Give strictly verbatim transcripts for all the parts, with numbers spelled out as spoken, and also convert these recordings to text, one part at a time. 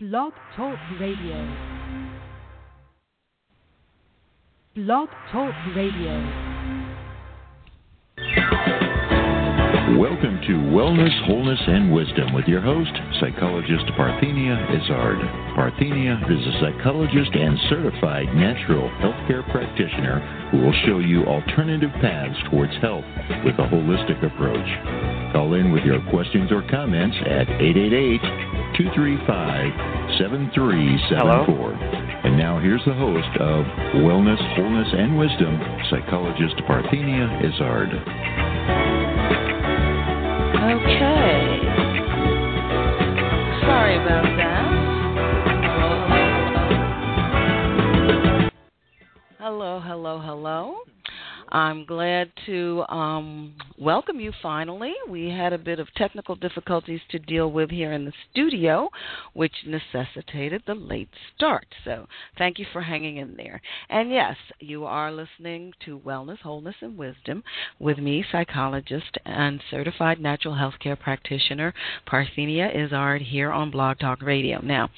Blog Talk Radio. Blog Talk Radio. Welcome to Wellness, Wholeness, and Wisdom with your host, psychologist Parthenia Izzard. Parthenia is a psychologist and certified natural healthcare practitioner who will show you alternative paths towards health with a holistic approach. Call in with your questions or comments at eight eight eight, two three five, seven three seven four. And now here's the host of Wellness, Wholeness, and Wisdom, psychologist Parthenia Izzard. Okay. Sorry about that. Hello, hello, hello. Hello, hello, hello. I'm glad to um, welcome you finally. We had a bit of technical difficulties to deal with here in the studio, which necessitated the late start. So thank you for hanging in there. And yes, you are listening to Wellness, Wholeness, and Wisdom with me, psychologist and certified natural healthcare practitioner, Parthenia Izzard, here on Blog Talk Radio. Now,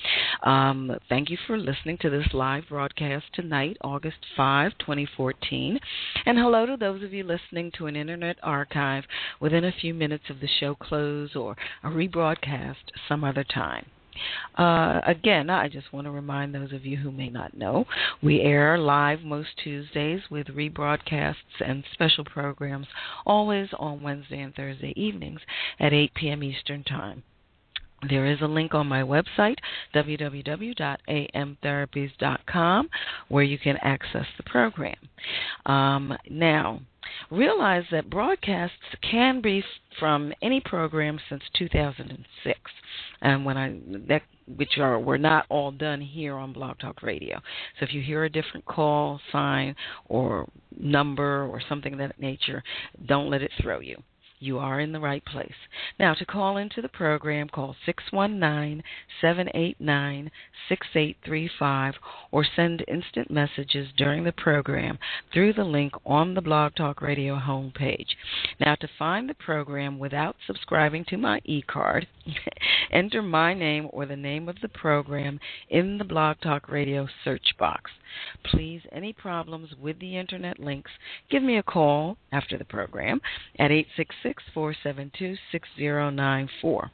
um, thank you for listening to this live broadcast tonight, August fifth, twenty fourteen. And hello to those of you listening to an Internet Archive within a few minutes of the show close or a rebroadcast some other time. Uh, again, I just want to remind those of you who may not know, we air live most Tuesdays with rebroadcasts and special programs always on Wednesday and Thursday evenings at eight p.m. Eastern Time. There is a link on my website, w w w dot a m therapies dot com, where you can access the program. Um, now, realize that broadcasts can be from any program since two thousand six, and when I that which are were not all done here on Blog Talk Radio. So if you hear a different call sign or number or something of that nature, don't let it throw you. You are in the right place. Now, to call into the program, call six one nine, seven eight nine, six eight three five or send instant messages during the program through the link on the Blog Talk Radio homepage. Now, to find the program without subscribing to my e-card, enter my name or the name of the program in the Blog Talk Radio search box. Please, any problems with the Internet links, give me a call after the program at eight six six, four seven two, six zero nine four.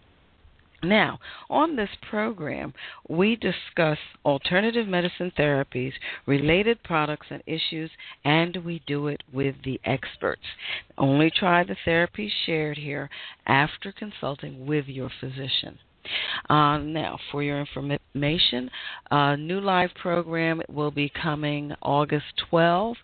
Now, on this program, we discuss alternative medicine therapies, related products and issues, and we do it with the experts. Only try the therapies shared here after consulting with your physician. Uh, now, for your information, a new live program will be coming August twelfth,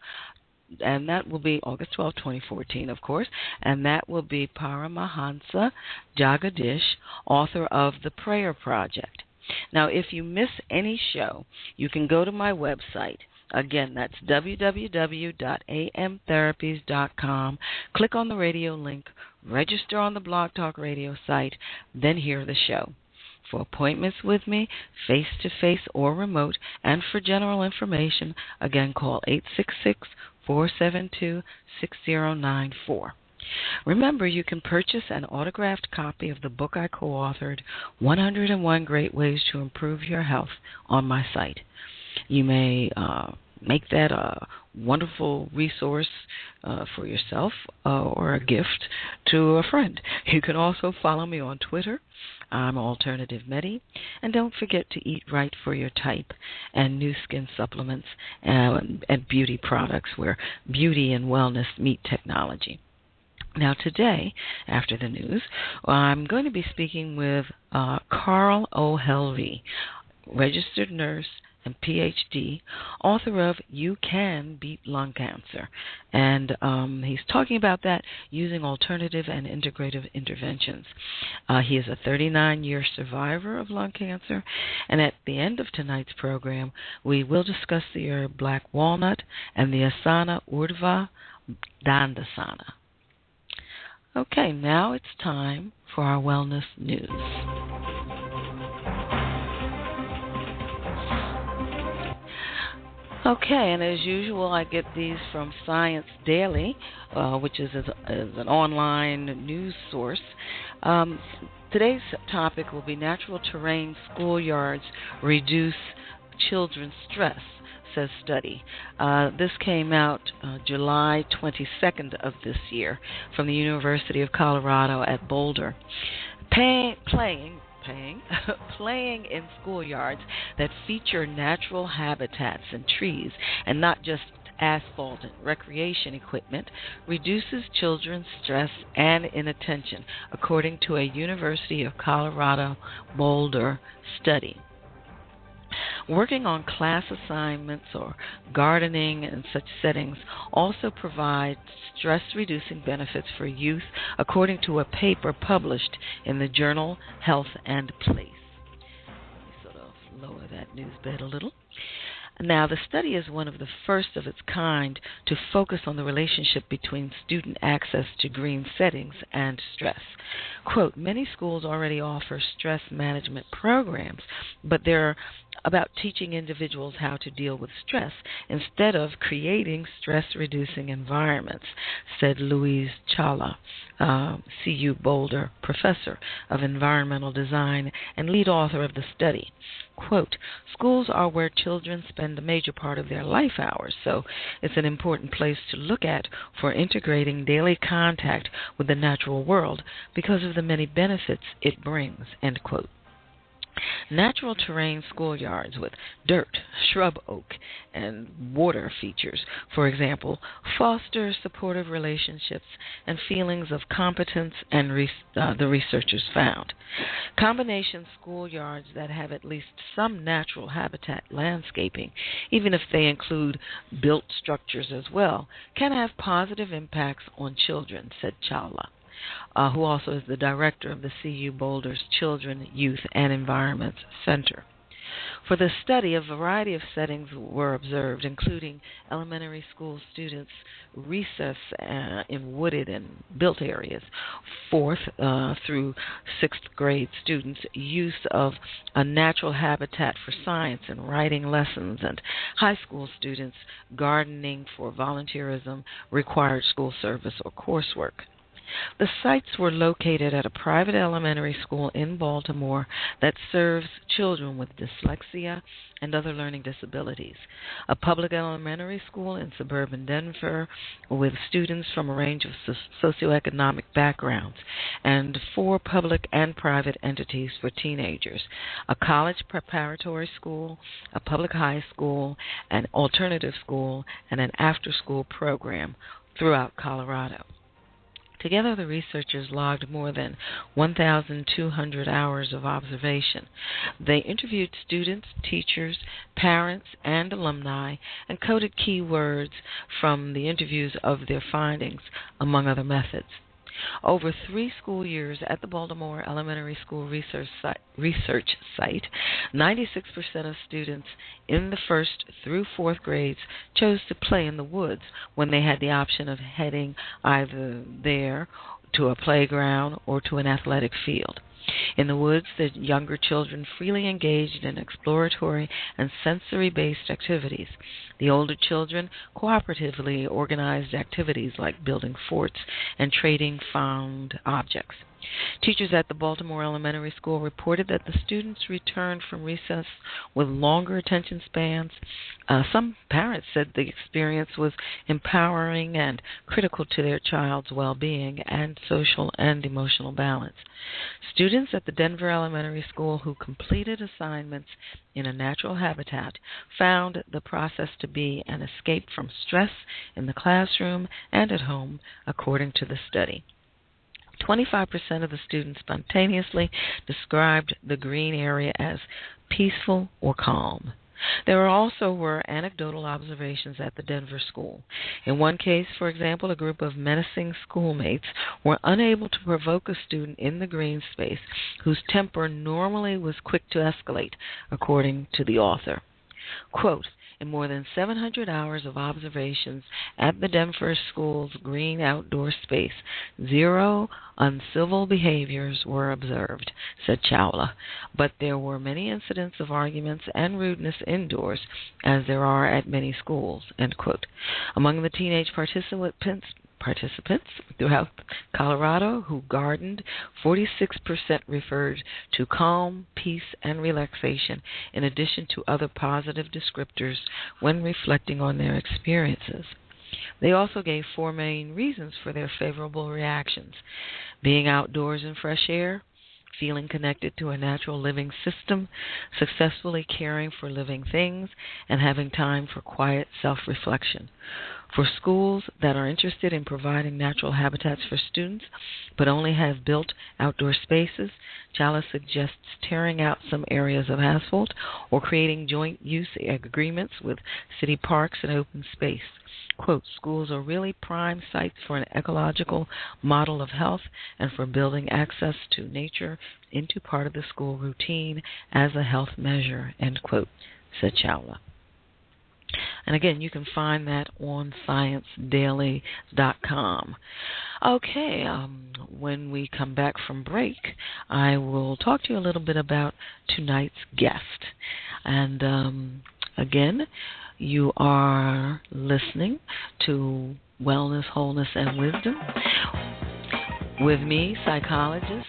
and that will be August twelfth, twenty fourteen, of course, and that will be Paramahansa Jagadish, author of The Prayer Project. Now, if you miss any show, you can go to my website. Again, that's w w w dot a m therapies dot com. Click on the radio link, register on the Blog Talk Radio site, then hear the show. For appointments with me, face-to-face or remote, and for general information, again, call eight six six, four seven two, six zero nine four. Remember, you can purchase an autographed copy of the book I co-authored, one oh one Great Ways to Improve Your Health, on my site. You may uh, make that a wonderful resource uh, for yourself uh, or a gift to a friend. You can also follow me on Twitter. I'm Alternative Medi. And don't forget to eat right for your type and new skin supplements and, and beauty products where beauty and wellness meet technology. Now today, after the news, I'm going to be speaking with uh, Carl O. Helvie, registered nurse and P H D, author of You Can Beat Lung Cancer. And um, he's talking about that using alternative and integrative interventions. Uh, he is a thirty-nine-year survivor of lung cancer. And at the end of tonight's program, we will discuss the herb black walnut and the asana Urdhva Dandasana. Okay, now it's time for our wellness news. Okay, and as usual, I get these from Science Daily, uh, which is, is, is an online news source. Um, today's topic will be natural terrain schoolyards reduce children's stress, says study. Uh, this came out uh, July twenty-second of this year from the University of Colorado at Boulder. Pay, playing, paying, playing in schoolyards that feature natural habitats and trees and not just asphalt and recreation equipment reduces children's stress and inattention, according to a University of Colorado Boulder study. Working on class assignments or gardening and such settings also provides stress-reducing benefits for youth, according to a paper published in the journal Health and Place. Let me sort of lower that news bed a little. Now, the study is one of the first of its kind to focus on the relationship between student access to green settings and stress. Quote, many schools already offer stress management programs, but they're about teaching individuals how to deal with stress instead of creating stress-reducing environments, said Louise Chawla, uh, C U Boulder professor of environmental design and lead author of the study. Quote, schools are where children spend the major part of their life hours, so it's an important place to look at for integrating daily contact with the natural world because of the many benefits it brings, end quote. Natural terrain schoolyards with dirt, shrub oak, and water features, for example, foster supportive relationships and feelings of competence, and res- uh, the researchers found. Combination schoolyards that have at least some natural habitat landscaping, even if they include built structures as well, can have positive impacts on children, said Chawla, Uh, who also is the director of the C U Boulder's Children, Youth, and Environment Center. For the study, a variety of settings were observed, including elementary school students' recess uh, in wooded and built areas, fourth uh, through sixth grade students' use of a natural habitat for science and writing lessons, and high school students' gardening for volunteerism, required school service, or coursework. The sites were located at a private elementary school in Baltimore that serves children with dyslexia and other learning disabilities, a public elementary school in suburban Denver with students from a range of socioeconomic backgrounds, and four public and private entities for teenagers, a college preparatory school, a public high school, an alternative school, and an after-school program throughout Colorado. Together, the researchers logged more than one thousand two hundred hours of observation. They interviewed students, teachers, parents, and alumni, and coded keywords from the interviews of their findings, among other methods. Over three school years at the Baltimore Elementary School research site, research site, ninety-six percent of students in the first through fourth grades chose to play in the woods when they had the option of heading either there to a playground or to an athletic field. In the woods, the younger children freely engaged in exploratory and sensory-based activities. The older children cooperatively organized activities like building forts and trading found objects. Teachers at the Baltimore Elementary School reported that the students returned from recess with longer attention spans. Uh, some parents said the experience was empowering and critical to their child's well-being and social and emotional balance. Students at the Denver Elementary School who completed assignments in a natural habitat found the process to be an escape from stress in the classroom and at home, according to the study. twenty-five percent of the students spontaneously described the green area as peaceful or calm. There also were anecdotal observations at the Denver school. In one case, for example, a group of menacing schoolmates were unable to provoke a student in the green space whose temper normally was quick to escalate, according to the author. Quote, and more than seven hundred hours of observations at the Denver School's green outdoor space, zero uncivil behaviors were observed, said Chawla. But there were many incidents of arguments and rudeness indoors, as there are at many schools, end quote. Among the teenage participants, Participants throughout Colorado who gardened, forty-six percent referred to calm, peace, and relaxation, in addition to other positive descriptors when reflecting on their experiences. They also gave four main reasons for their favorable reactions: being outdoors in fresh air, feeling connected to a natural living system, successfully caring for living things, and having time for quiet self-reflection. For schools that are interested in providing natural habitats for students but only have built outdoor spaces, Chawla suggests tearing out some areas of asphalt or creating joint use agreements with city parks and open space. Quote, schools are really prime sites for an ecological model of health and for building access to nature into part of the school routine as a health measure, end quote, said Chawla. And again, you can find that on science daily dot com. Okay, um, when we come back from break, I will talk to you a little bit about tonight's guest. And um, again, you are listening to Wellness, Wholeness, and Wisdom with me, psychologist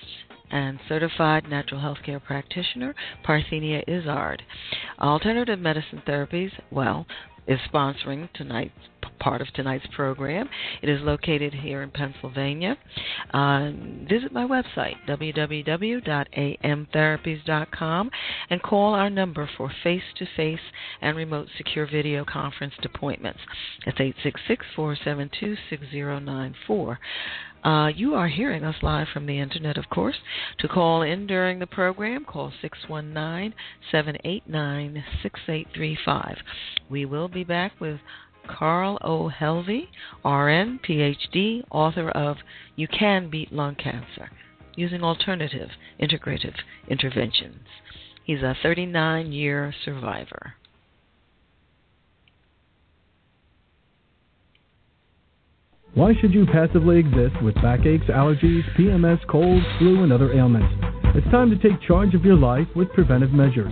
and certified natural health care practitioner, Parthenia Izzard. Alternative Medicine Therapies, well, is sponsoring tonight's part of tonight's program. It is located here in Pennsylvania. Uh, visit my website, w w w dot a m therapies dot com, and call our number for face-to-face and remote secure video conference appointments. It's eight six six, four seven two, six zero nine four. Uh, you are hearing us live from the Internet, of course. To call in during the program, call six one nine, seven eight nine, six eight three five. We will be back with Carl O. Helvie, R N, P H D, author of You Can Beat Lung Cancer, Using Alternative Integrative Interventions. He's a thirty-nine-year survivor. Why should you passively exist with backaches, allergies, P M S, colds, flu, and other ailments? It's time to take charge of your life with preventive measures.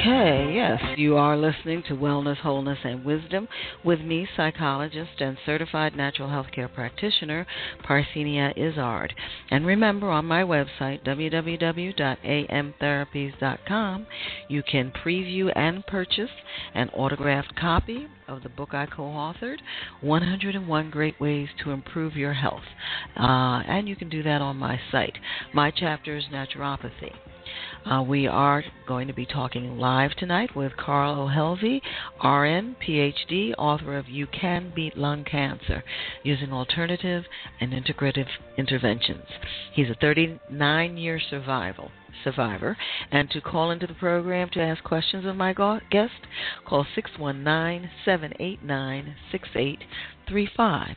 Okay, yes, you are listening to Wellness, Wholeness, and Wisdom with me, psychologist and certified natural health care practitioner, Parthenia Izzard. And remember, on my website, w w w dot a m therapies dot com, you can preview and purchase an autographed copy of the book I co-authored, one oh one Great Ways to Improve Your Health. Uh, and you can do that on my site. My chapter is Naturopathy. Uh, we are going to be talking live tonight with Carl O. Helvie, R N, P H D, author of You Can Beat Lung Cancer, Using Alternative and Integrative Interventions. He's a thirty-nine-year survival, survivor, and to call into the program to ask questions of my guest, call six one nine, seven eight nine, six eight three five.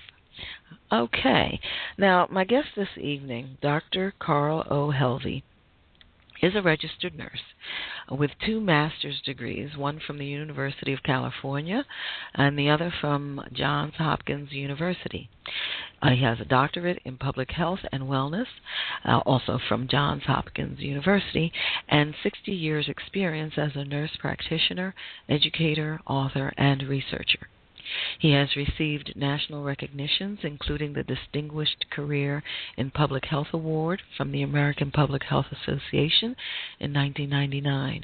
Okay. Now, my guest this evening, Doctor Carl O. Helvie, is a registered nurse with two master's degrees, one from the University of California and the other from Johns Hopkins University. Uh, he has a doctorate in public health and wellness, uh, also from Johns Hopkins University, and sixty years experience as a nurse practitioner, educator, author, and researcher. He has received national recognitions, including the Distinguished Career in Public Health Award from the American Public Health Association in nineteen ninety-nine.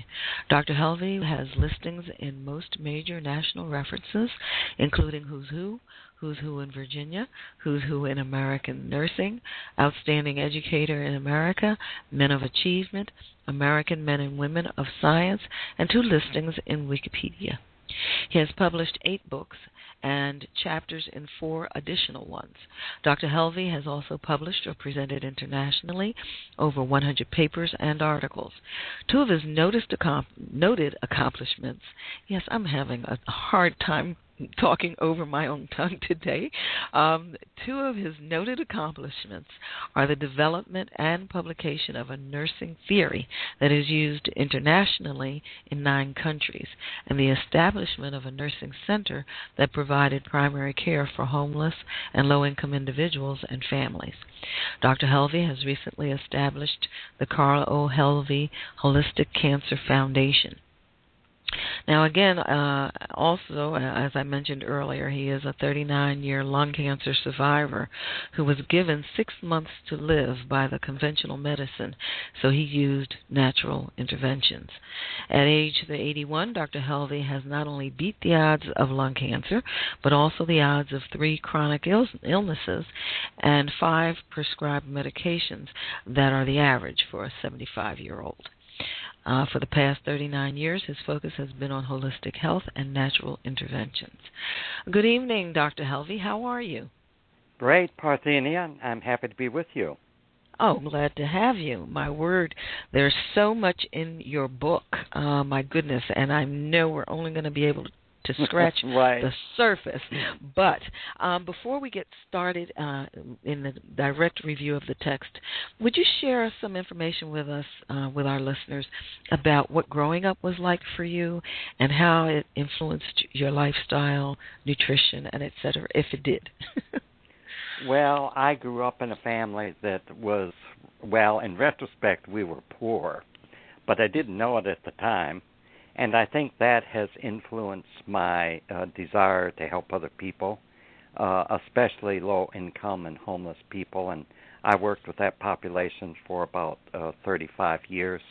Doctor Helvie has listings in most major national references, including Who's Who, Who's Who in Virginia, Who's Who in American Nursing, Outstanding Educator in America, Men of Achievement, American Men and Women of Science, and two listings in Wikipedia. He has published eight books and chapters in four additional ones. Doctor Helvie has also published or presented internationally over one hundred papers and articles. Two of his noticed accom- noted accomplishments, yes, I'm having a hard time talking over my own tongue today, um, two of his noted accomplishments are the development and publication of a nursing theory that is used internationally in nine countries, and the establishment of a nursing center that provided primary care for homeless and low-income individuals and families. Doctor Helvie has recently established the Carl O. Helvie Holistic Cancer Foundation. Now, again, uh, also, as I mentioned earlier, he is a thirty-nine-year lung cancer survivor who was given six months to live by the conventional medicine, so he used natural interventions. At age eighty-one, Doctor Helvie has not only beat the odds of lung cancer, but also the odds of three chronic Ill- illnesses and five prescribed medications that are the average for a seventy-five-year-old. Uh, for the past thirty-nine years, his focus has been on holistic health and natural interventions. Good evening, Doctor Helvie. How are you? Great, Parthenia. I'm happy to be with you. Oh, glad to have you. My word, there's so much in your book. Uh, my goodness, and I know we're only going to be able to to scratch right. the surface. But um, before we get started uh, in the direct review of the text, would you share some information with us, uh, with our listeners, about what growing up was like for you and how it influenced your lifestyle, nutrition, and et cetera, if it did? Well, I grew up in a family that was, well, in retrospect, we were poor, but I didn't know it at the time. And I think that has influenced my uh, desire to help other people, uh, especially low-income and homeless people. And I worked with that population for about uh, thirty-five years,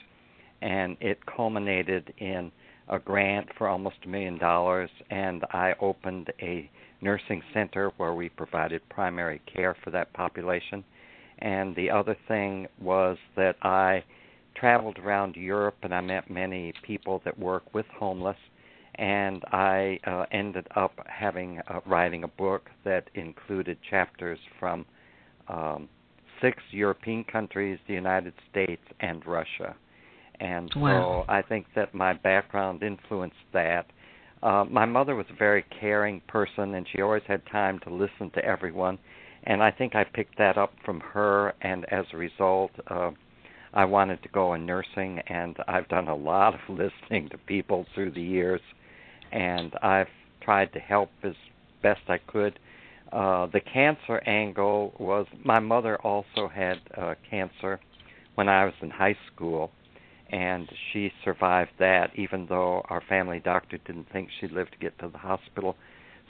and it culminated in a grant for almost a million dollars, and I opened a nursing center where we provided primary care for that population. And the other thing was that I traveled around Europe, and I met many people that work with homeless, and I uh, ended up having uh, writing a book that included chapters from um, six European countries, the United States, and Russia. And wow. So I think that my background influenced that. Uh, my mother was a very caring person, and she always had time to listen to everyone, and I think I picked that up from her, and as a result, uh, I wanted to go in nursing, and I've done a lot of listening to people through the years, and I've tried to help as best I could. Uh, the cancer angle was my mother also had uh, cancer when I was in high school, and she survived that, even though our family doctor didn't think she'd live to get to the hospital.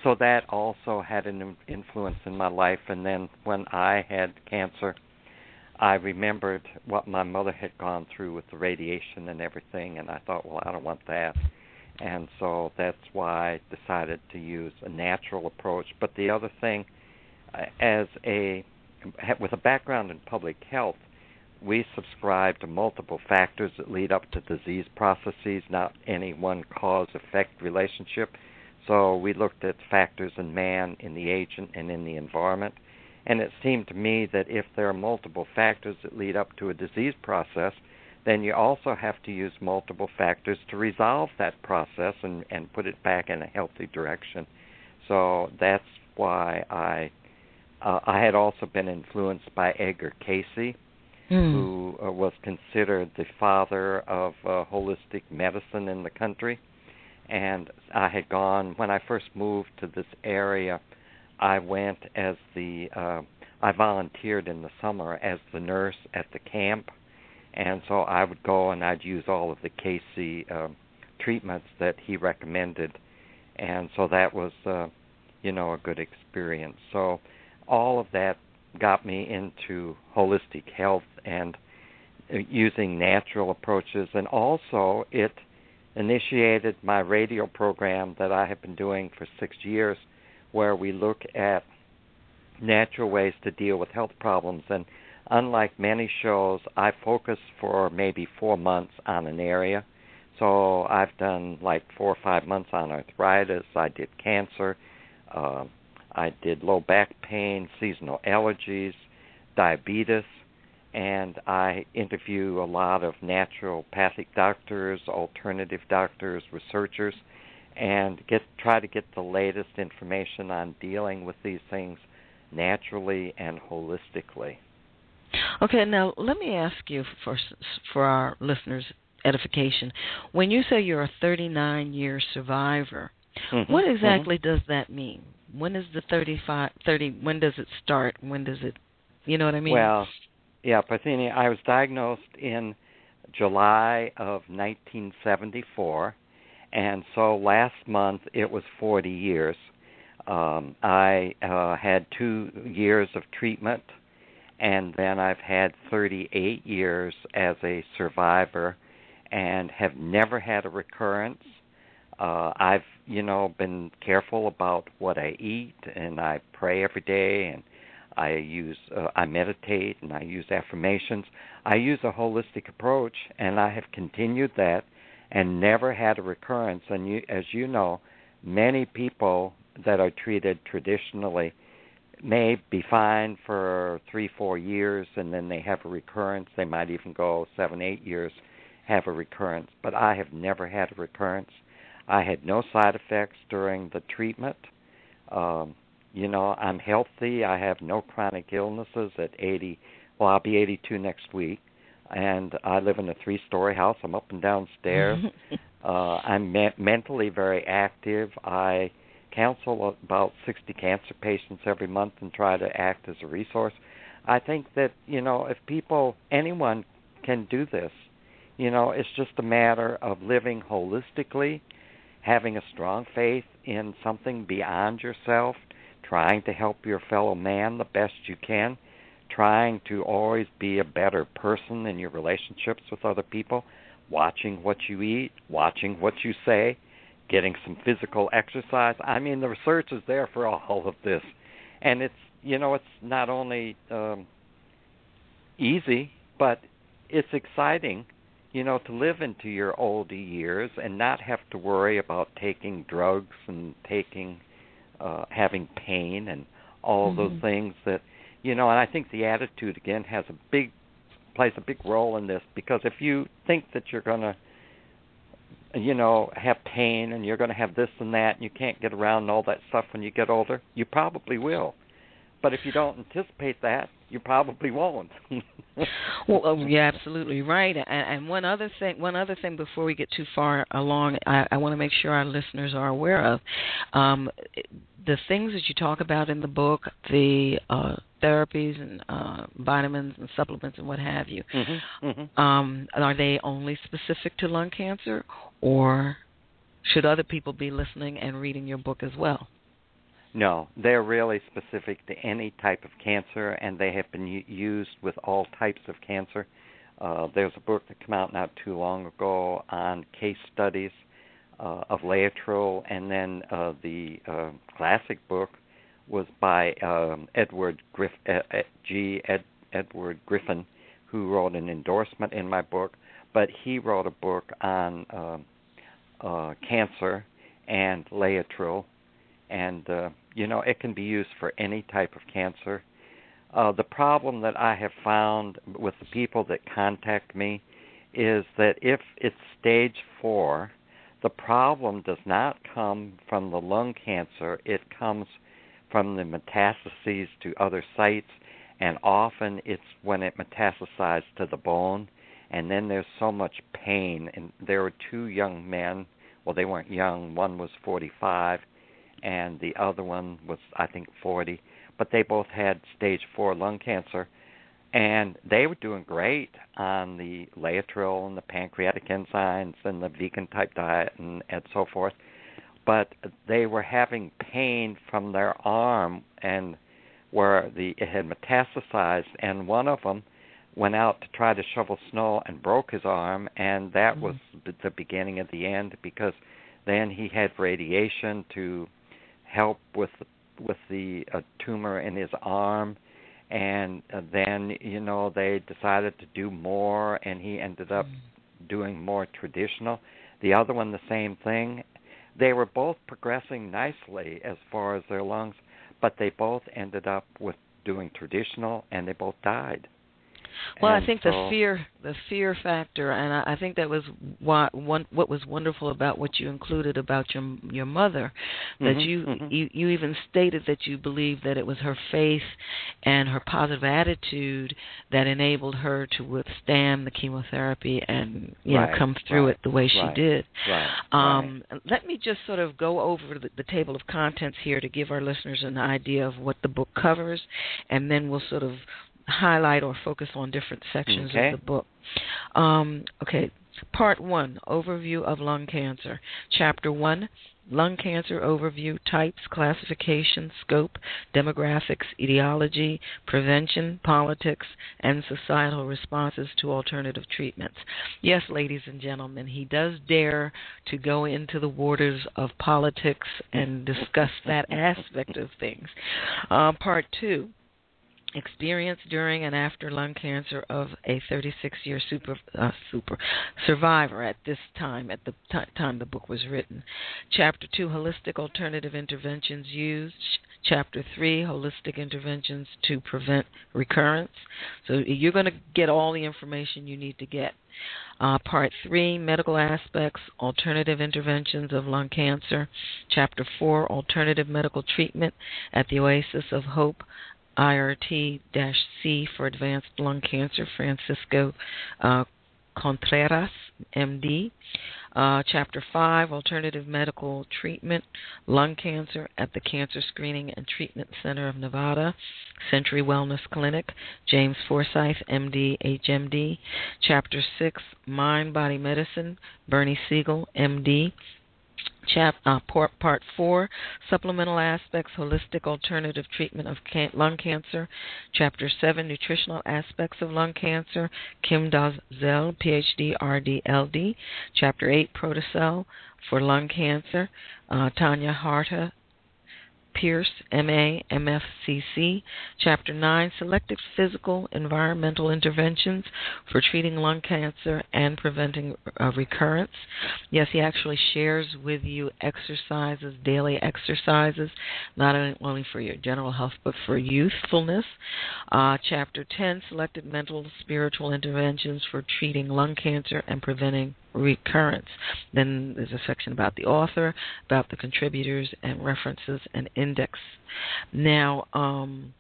So that also had an influence in my life, and then when I had cancer, I remembered what my mother had gone through with the radiation and everything, and I thought, well, I don't want that. And so that's why I decided to use a natural approach. But the other thing, as a with a background in public health, we subscribe to multiple factors that lead up to disease processes, not any one cause-effect relationship. So we looked at factors in man, in the agent, and in the environment. And it seemed to me that if there are multiple factors that lead up to a disease process, then you also have to use multiple factors to resolve that process and, and put it back in a healthy direction. So that's why I uh, I had also been influenced by Edgar Cayce, mm. who uh, was considered the father of uh, holistic medicine in the country. And I had gone, when I first moved to this area, I went as the, uh, I volunteered in the summer as the nurse at the camp, and so I would go and I'd use all of the Cayce uh, treatments that he recommended, and so that was uh, you know, a good experience. So all of that got me into holistic health and using natural approaches, and also it initiated my radio program that I have been doing for six years where we look at natural ways to deal with health problems. And unlike many shows, I focus for maybe four months on an area. So I've done like four or five months on arthritis. I did cancer. Uh, I did low back pain, seasonal allergies, diabetes. And I interview a lot of naturopathic doctors, alternative doctors, researchers, and get try to get the latest information on dealing with these things naturally and holistically. Okay, now let me ask you for for our listeners' edification. When you say you're a thirty-nine-year survivor, mm-hmm. what exactly mm-hmm. does that mean? When is the thirty-five, thirty? When does it start? When does it? You know what I mean? Well. Yeah, Parthenia, I was diagnosed in July of nineteen seventy-four, and so last month it was forty years. Um, I uh, had two years of treatment, and then I've had thirty-eight years as a survivor and have never had a recurrence. Uh, I've, you know, been careful about what I eat, and I pray every day, and I use, uh, I meditate, and I use affirmations. I use a holistic approach, and I have continued that, and never had a recurrence. And you, as you know, many people that are treated traditionally may be fine for three, four years, and then they have a recurrence. They might even go seven, eight years, have a recurrence. But I have never had a recurrence. I had no side effects during the treatment. Um, You know, I'm healthy. I have no chronic illnesses at eighty. Well, I'll be eighty-two next week. And I live in a three-story house. I'm up and down stairs. uh, I'm me- mentally very active. I counsel about sixty cancer patients every month and try to act as a resource. I think that, you know, if people, anyone can do this, you know, it's just a matter of living holistically, having a strong faith in something beyond yourself, trying to help your fellow man the best you can, trying to always be a better person in your relationships with other people, watching what you eat, watching what you say, getting some physical exercise. I mean, the research is there for all of this. And it's, you know, it's not only um, easy, but it's exciting, you know, to live into your older years and not have to worry about taking drugs and taking... Uh, having pain and all mm-hmm. those things that, you know, and I think the attitude, again, has a big, plays a big role in this, because if you think that you're going to, you know, have pain and you're going to have this and that and you can't get around and all that stuff when you get older, you probably will. But if you don't anticipate that, you probably won't. Well, you're absolutely right. And, and one other thing, one other thing before we get too far along, I, I want to make sure our listeners are aware of um, the things that you talk about in the book, the uh, therapies and uh, vitamins and supplements and what have you. Mm-hmm, mm-hmm. Um, are they only specific to lung cancer, or should other people be listening and reading your book as well? No, they're really specific to any type of cancer, and they have been u- used with all types of cancer. Uh, there's a book that came out not too long ago on case studies uh, of Laetrile, and then uh, the uh, classic book was by um, Edward Griff- G. Ed- Edward Griffin, who wrote an endorsement in my book, but he wrote a book on uh, uh, cancer and Laetrile, and uh, you know, it can be used for any type of cancer. Uh, the problem that I have found with the people that contact me is that if it's stage four, the problem does not come from the lung cancer. It comes from the metastases to other sites, and often it's when it metastasizes to the bone, and then there's so much pain. And there were two young men. Well, they weren't young. One was forty-five. And the other one was, I think, forty. But they both had stage four lung cancer. And they were doing great on the Laetrile and the pancreatic enzymes and the vegan-type diet and, and so forth. but they were having pain from their arm and where the, it had metastasized, and one of them went out to try to shovel snow and broke his arm, and that mm-hmm. was the beginning of the end, because then he had radiation to help with with the uh, tumor in his arm, and uh, then, you know, they decided to do more, and he ended up mm-hmm. doing more traditional. The other one, the same thing. They were both progressing nicely as far as their lungs, but they both ended up with doing traditional, and they both died. Well, and I think so, the fear, the fear factor, and I, I think that was why, one, what was wonderful about what you included about your your mother, that mm-hmm, you, mm-hmm. you you even stated that you believed that it was her faith and her positive attitude that enabled her to withstand the chemotherapy and you right, know come through right, it the way she right, did. Right, um, right. Let me just sort of go over the, the table of contents here to give our listeners an idea of what the book covers, and then we'll sort of highlight or focus on different sections okay. of the book. Um, okay, Part one, Overview of Lung Cancer. Chapter one, Lung Cancer Overview, Types, Classification, Scope, Demographics, Etiology, Prevention, Politics, and Societal Responses to Alternative Treatments. Yes, ladies and gentlemen, he does dare to go into the waters of politics and discuss that aspect of things. Uh, part two, Experience during and after lung cancer of a thirty-six-year super uh, super survivor at this time, at the t- time the book was written. Chapter two, Holistic Alternative Interventions Used. Chapter three, Holistic Interventions to Prevent Recurrence. So you're going to get all the information you need to get. Uh, part three, Medical Aspects, Alternative Interventions of Lung Cancer. Chapter four, Alternative Medical Treatment at the Oasis of Hope, I R T C for Advanced Lung Cancer, Francisco uh, Contreras, M D. Uh, Chapter five, Alternative Medical Treatment, Lung Cancer at the Cancer Screening and Treatment Center of Nevada, Century Wellness Clinic, James Forsythe, M D, H M D. Chapter six, Mind Body Medicine, Bernie Siegel, M D. Chap, uh, part, part four, Supplemental Aspects, Holistic Alternative Treatment of can- Lung Cancer. Chapter seven, Nutritional Aspects of Lung Cancer, Kim Dalzell, P H D, R D, L D. Chapter eight, Protocell for Lung Cancer, uh, Tanya Harter Pierce, M A, M F C C. Chapter nine, Selective Physical Environmental Interventions for Treating Lung Cancer and Preventing uh, Recurrence. Yes, he actually shares with you exercises, daily exercises, not only for your general health, but for youthfulness. Uh, chapter ten, Selective Mental Spiritual Interventions for Treating Lung Cancer and Preventing Recurrence. Then there's a section about the author, about the contributors, and references and index. Now, um,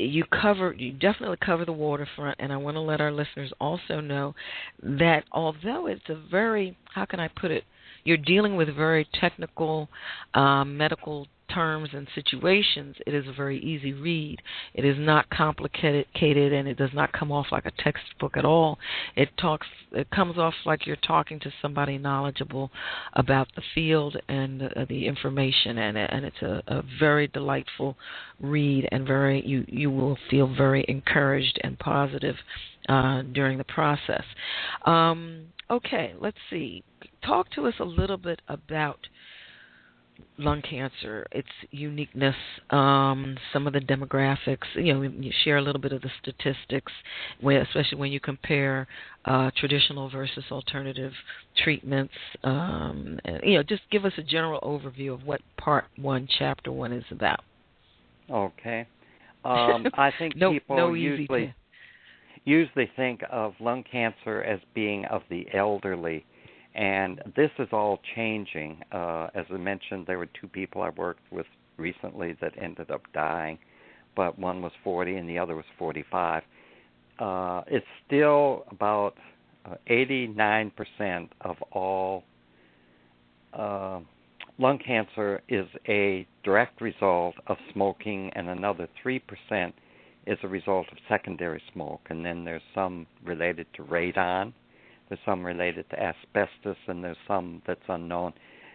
you cover, you definitely cover the waterfront, and I want to let our listeners also know that although it's a very, how can I put it, you're dealing with very technical uh, medical terms and situations, it is a very easy read. It is not complicated, and it does not come off like a textbook at all. It talks, it comes off like you're talking to somebody knowledgeable about the field and the, the information, and, and it's a, a very delightful read, and very you, you will feel very encouraged and positive uh, during the process. Um, okay, let's see. Talk to us a little bit about lung cancer, its uniqueness, um, some of the demographics. You know, you share a little bit of the statistics, especially when you compare uh, traditional versus alternative treatments. Um, you know, just give us a general overview of what Part One, Chapter One is about. Okay, um, I think no, people no usually usually think of lung cancer as being of the elderly. And this is all changing. Uh, as I mentioned, there were two people I worked with recently that ended up dying, but one was forty and the other was forty-five. Uh, it's still about uh, eighty-nine percent of all uh, lung cancer is a direct result of smoking, and another three percent is a result of secondary smoke. And then there's some related to radon. There's some related to asbestos, and there's some that's unknown.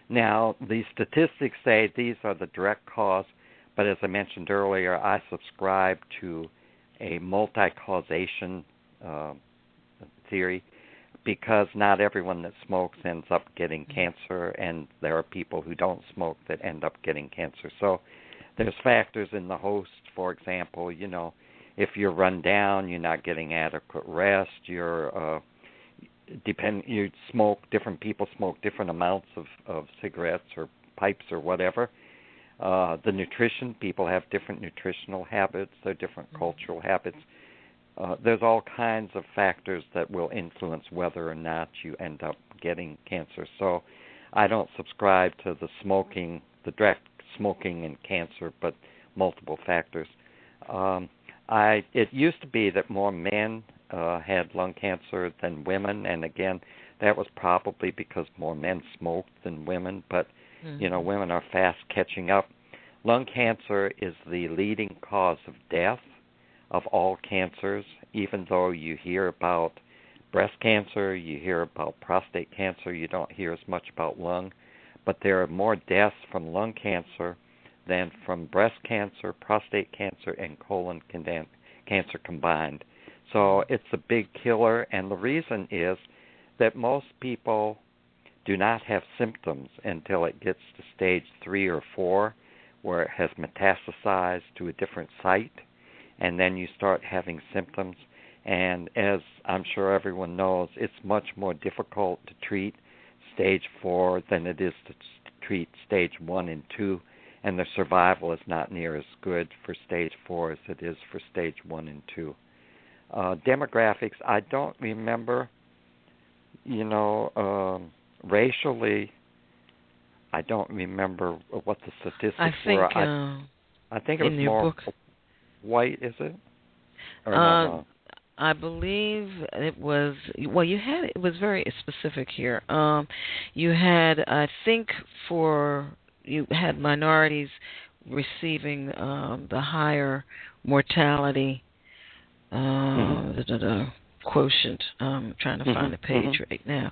Now, the statistics say these are the direct cause, but as I mentioned earlier, I subscribe to a multi-causation uh, theory because not everyone that smokes ends up getting cancer, and there are people who don't smoke that end up getting cancer. So there's factors in the host, for example, you know, if you're run down, you're not getting adequate rest, you're... Uh, Depend. You smoke. Different people smoke different amounts of, of cigarettes or pipes or whatever. Uh, the nutrition. People have different nutritional habits. There are different cultural habits. Uh, there's all kinds of factors that will influence whether or not you end up getting cancer. So I don't subscribe to the smoking, the direct smoking and cancer, but multiple factors. Um, I. It used to be that more men Uh, had lung cancer than women, and again, that was probably because more men smoked than women, but mm-hmm. you know, women are fast catching up. Lung cancer is the leading cause of death of all cancers, even though you hear about breast cancer, you hear about prostate cancer, you don't hear as much about lung, but there are more deaths from lung cancer than from breast cancer, prostate cancer, and colon cancer combined. So it's a big killer, and the reason is that most people do not have symptoms until it gets to stage three or four, where it has metastasized to a different site, and then you start having symptoms. And as I'm sure everyone knows, it's much more difficult to treat stage four than it is to treat stage one and two, and the survival is not near as good for stage four as it is for stage one and two. Uh, demographics, I don't remember, you know, um, racially, I don't remember what the statistics I think, were. I, uh, I think it was more book, white, is it? Or uh, I believe it was, well, you had, it was very specific here. Um, you had, I think for, you had minorities receiving um, the higher mortality Uh, mm-hmm. da, da, da, quotient. I'm trying to find the page mm-hmm. right now,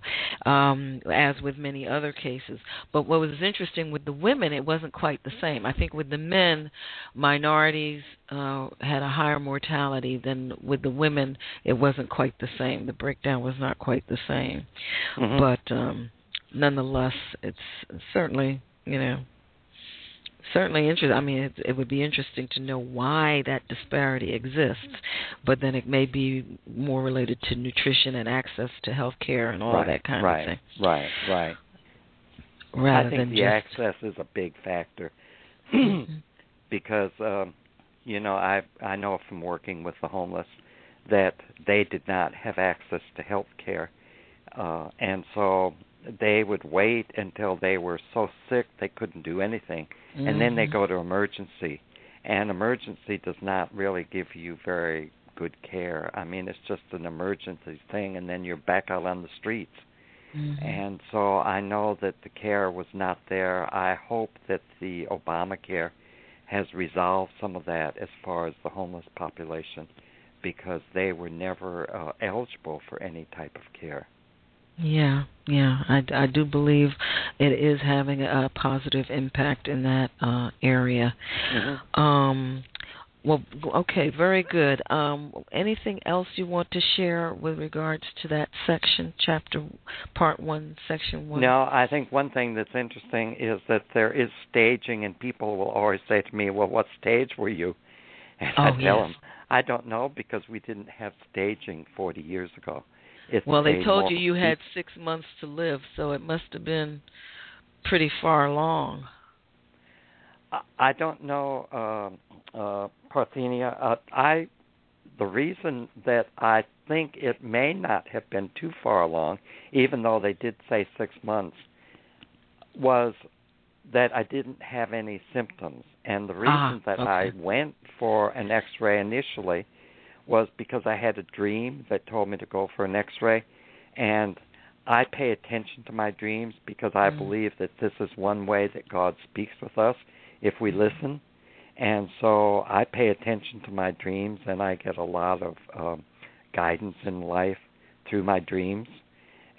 um, as with many other cases. But what was interesting with the women, it wasn't quite the same. I think with the men, minorities uh, had a higher mortality than with the women. It wasn't quite the same. The breakdown was not quite the same. Mm-hmm. But um, nonetheless, it's certainly, you know, Certainly, interesting. I mean, it, it would be interesting to know why that disparity exists, but then it may be more related to nutrition and access to health care and all right, that kind right, of thing. Right, right, right. Rather I think than the just... access is a big factor because, um, you know, I I know from working with the homeless that they did not have access to health care, uh, and so they would wait until they were so sick they couldn't do anything, mm-hmm. and then they go to emergency, and emergency does not really give you very good care. I mean, it's just an emergency thing, and then you're back out on the streets. Mm-hmm. And so I know that the care was not there. I hope that the Obamacare has resolved some of that as far as the homeless population, because they were never uh, eligible for any type of care. Yeah, yeah, I, I do believe it is having a positive impact in that uh, area. Mm-hmm. Um, well, okay, very good. Um, anything else you want to share with regards to that section, chapter, part one, section one? No, I think one thing that's interesting is that there is staging, and people will always say to me, well, what stage were you? And oh, I tell yes. them, I don't know, because we didn't have staging forty years ago. It's well, they told you you had six months to live, so it must have been pretty far along. I don't know, uh, uh, Parthenia. Uh, I the reason that I think it may not have been too far along, even though they did say six months, was that I didn't have any symptoms. And the reason ah, that okay. I went for an X-ray initially was because I had a dream that told me to go for an X-ray, and I pay attention to my dreams because I mm. believe that this is one way that God speaks with us if we listen, and so I pay attention to my dreams, and I get a lot of um, guidance in life through my dreams,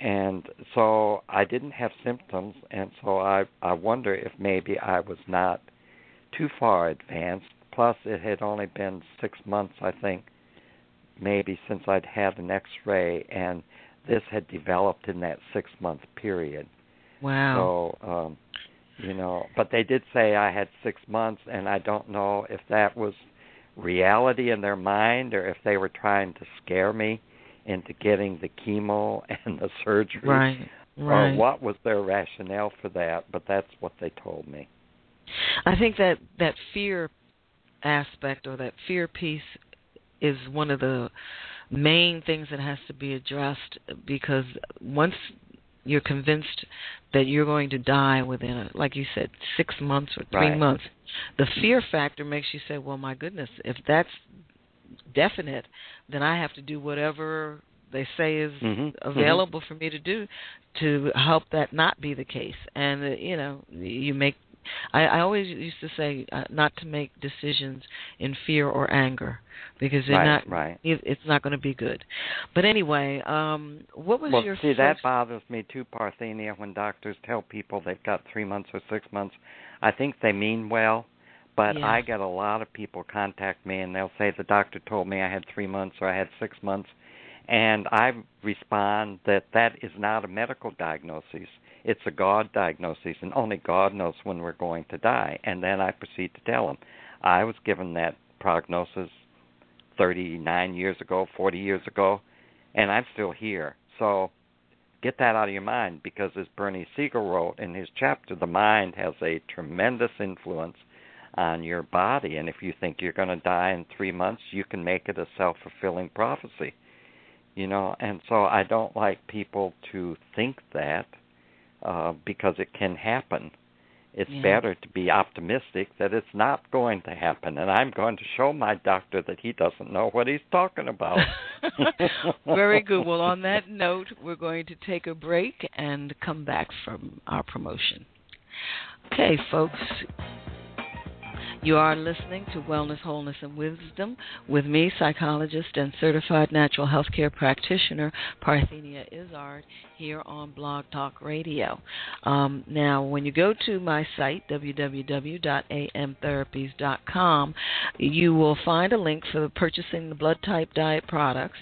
And so I didn't have symptoms, and so I, I wonder if maybe I was not too far advanced. Plus, it had only been six months, I think, maybe since I'd had an X-ray, and this had developed in that six-month period. Wow. So, um, you know, but they did say I had six months, and I don't know if that was reality in their mind or if they were trying to scare me into getting the chemo and the surgery. Right, right. Or what was their rationale for that, but that's what they told me. I think that, that fear aspect or that fear piece is one of the main things that has to be addressed, because once you're convinced that you're going to die within, a, like you said, six months or three right. months, the fear factor makes you say, well, my goodness, if that's definite, then I have to do whatever they say is mm-hmm. available mm-hmm. for me to do to help that not be the case. And, uh, you know, you make, I, I always used to say uh, not to make decisions in fear or anger, because they're right, not, right. It, it's not going to be good. But anyway, um, what was well, your see, first... that bothers me too, Parthenia, when doctors tell people they've got three months or six months. I think they mean well. But yeah. I get a lot of people contact me, and they'll say, the doctor told me I had three months or I had six months. And I respond that that is not a medical diagnosis. It's a God diagnosis, and only God knows when we're going to die. And then I proceed to tell them. I was given that prognosis thirty-nine years ago, forty years ago, and I'm still here. So get that out of your mind, because as Bernie Siegel wrote in his chapter, the mind has a tremendous influence on your body, and if you think you're going to die in three months, you can make it a self-fulfilling prophecy, you know. And so I don't like people to think that uh, because it can happen. It's yeah. better to be optimistic that it's not going to happen, and I'm going to show my doctor that he doesn't know what he's talking about. Very good. Well, on that note, we're going to take a break and come back from our promotion. Okay, folks. You are listening to Wellness, Wholeness, and Wisdom with me, psychologist and certified natural health care practitioner, Parthenia Izzard, here on Blog Talk Radio. Um, now, when you go to my site, w w w dot a m therapies dot com, you will find a link for purchasing the blood type diet products.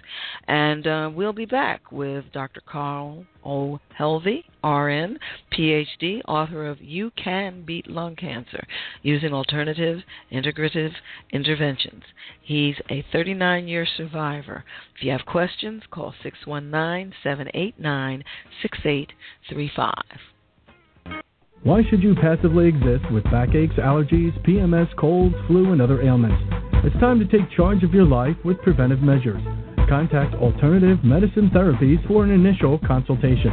And uh, we'll be back with Doctor Carl O. Helvie, R N, P H D, author of You Can Beat Lung Cancer, Using Alternative Integrative Interventions. He's a thirty-nine-year survivor. If you have questions, call six one nine, seven eight nine, six eight three five. Why should you passively exist with backaches, allergies, P M S, colds, flu, and other ailments? It's time to take charge of your life with preventive measures. Contact Alternative Medicine Therapies for an initial consultation.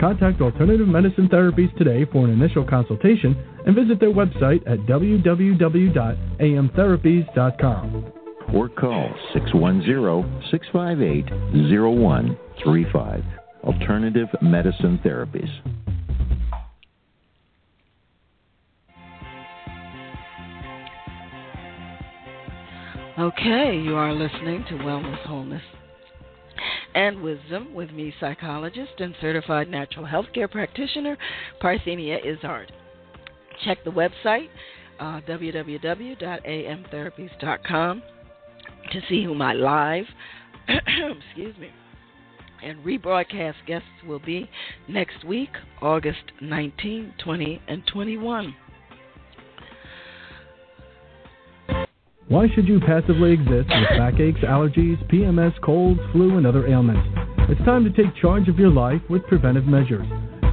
Contact Alternative Medicine Therapies today for an initial consultation and visit their website at w w w dot a m therapies dot com. Or call six one zero, six five eight, zero one three five. Alternative Medicine Therapies. Okay, you are listening to Wellness, Wholeness, and Wisdom with me, psychologist and certified natural health care practitioner, Parthenia Izzard. Check the website, uh, w w w dot a m therapies dot com, to see who my live, excuse me, and rebroadcast guests will be next week, August nineteenth, twenty, and twenty-one. Why should you passively exist with backaches, allergies, P M S, colds, flu, and other ailments? It's time to take charge of your life with preventive measures.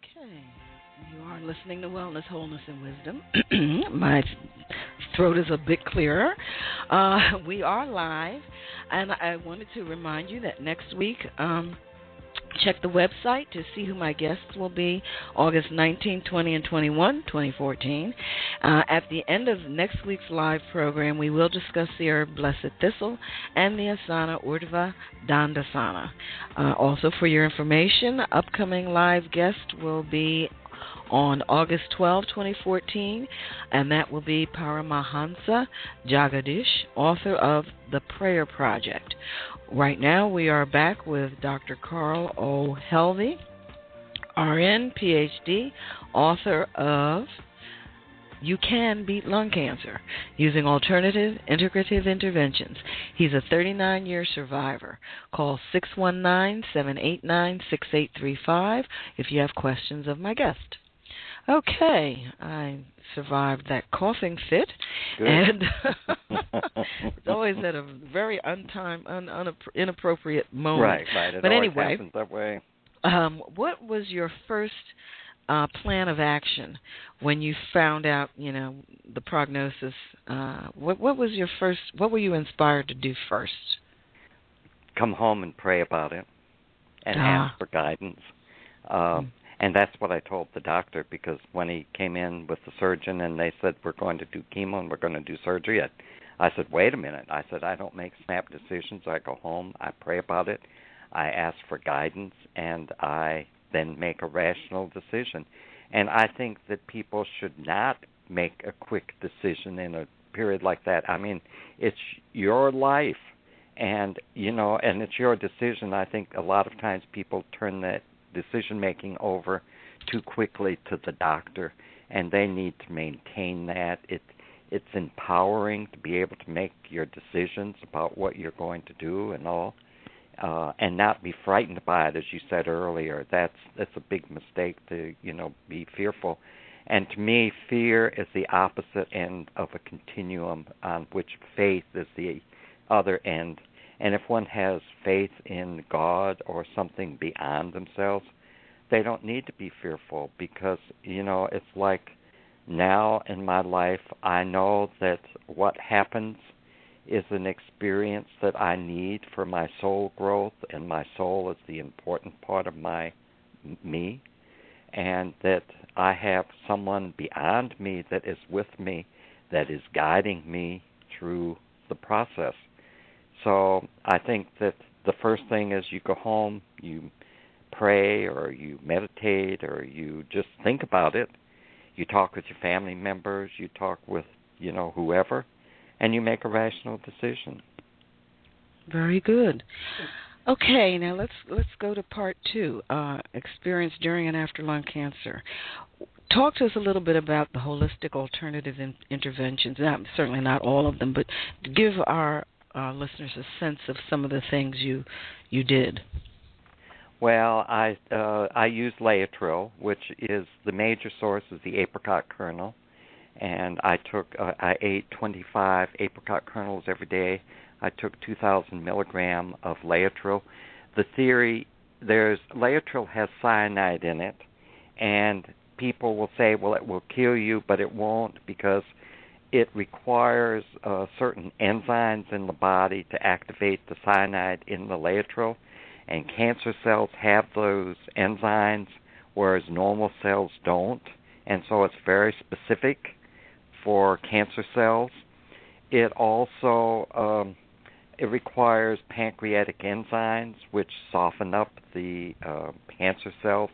Okay. You are listening to Wellness, Wholeness, and Wisdom. My throat is a bit clearer. Uh, we are live, and I wanted to remind you that next week, um, check the website to see who my guests will be August nineteenth, twentieth, and twenty-first, twenty fourteen. Uh, at the end of next week's live program, we will discuss the herb Blessed Thistle and the asana Urdhva Dandasana. Uh, also, for your information, upcoming live guest will be on August twelfth, twenty fourteen, and that will be Paramahansa Jagadish, author of The Prayer Project. Right now, we are back with Doctor Carl O. Helvie, R N, P H D, author of You Can Beat Lung Cancer, Using Alternative Integrative Interventions. He's a thirty-nine-year survivor. Call six one nine, seven eight nine, six eight three five if you have questions of my guest. Okay, I survived that coughing fit, Good. and it's always at a very untime, un, un, inappropriate moment. Right, right. It but anyway, happens that way. Um, what was your first uh, plan of action when you found out, you know, the prognosis? Uh, what, what was your first? What were you inspired to do first? Come home and pray about it, and ah. ask for guidance. Um, mm-hmm. And that's what I told the doctor, because when he came in with the surgeon and they said, we're going to do chemo and we're going to do surgery, I, I said, wait a minute. I said, I don't make snap decisions. I go home, I pray about it, I ask for guidance, and I then make a rational decision. And I think that people should not make a quick decision in a period like that. I mean, it's your life, and, you know, and it's your decision. I think a lot of times people turn that decision-making over too quickly to the doctor, and they need to maintain that. It, it's empowering to be able to make your decisions about what you're going to do and all, uh, and not be frightened by it, as you said earlier. That's that's a big mistake, to, you know, be fearful. And to me, fear is the opposite end of a continuum on which faith is the other end. And if one has faith in God or something beyond themselves, they don't need to be fearful, because, you know, it's like now in my life, I know that what happens is an experience that I need for my soul growth, and my soul is the important part of my me, and that I have someone beyond me that is with me, that is guiding me through the process. So I think that the first thing is you go home, you pray, or you meditate, or you just think about it. You talk with your family members, you talk with, you know, whoever, and you make a rational decision. Very good. Okay, now let's let's go to part two, uh, experience during and after lung cancer. Talk to us a little bit about the holistic alternative in- interventions. Now, certainly not all of them, but give our Uh, listeners a sense of some of the things you you did. Well, I uh, I use Laetrile, which is the major source is the apricot kernel, and I took uh, I ate twenty-five apricot kernels every day. I took two thousand milligrams of Laetrile. The theory there's Laetrile has cyanide in it, and people will say, well, it will kill you, but it won't, because it requires uh, certain enzymes in the body to activate the cyanide in the Laetrile, and cancer cells have those enzymes, whereas normal cells don't, and so it's very specific for cancer cells. It also um, It requires pancreatic enzymes, which soften up the uh, cancer cells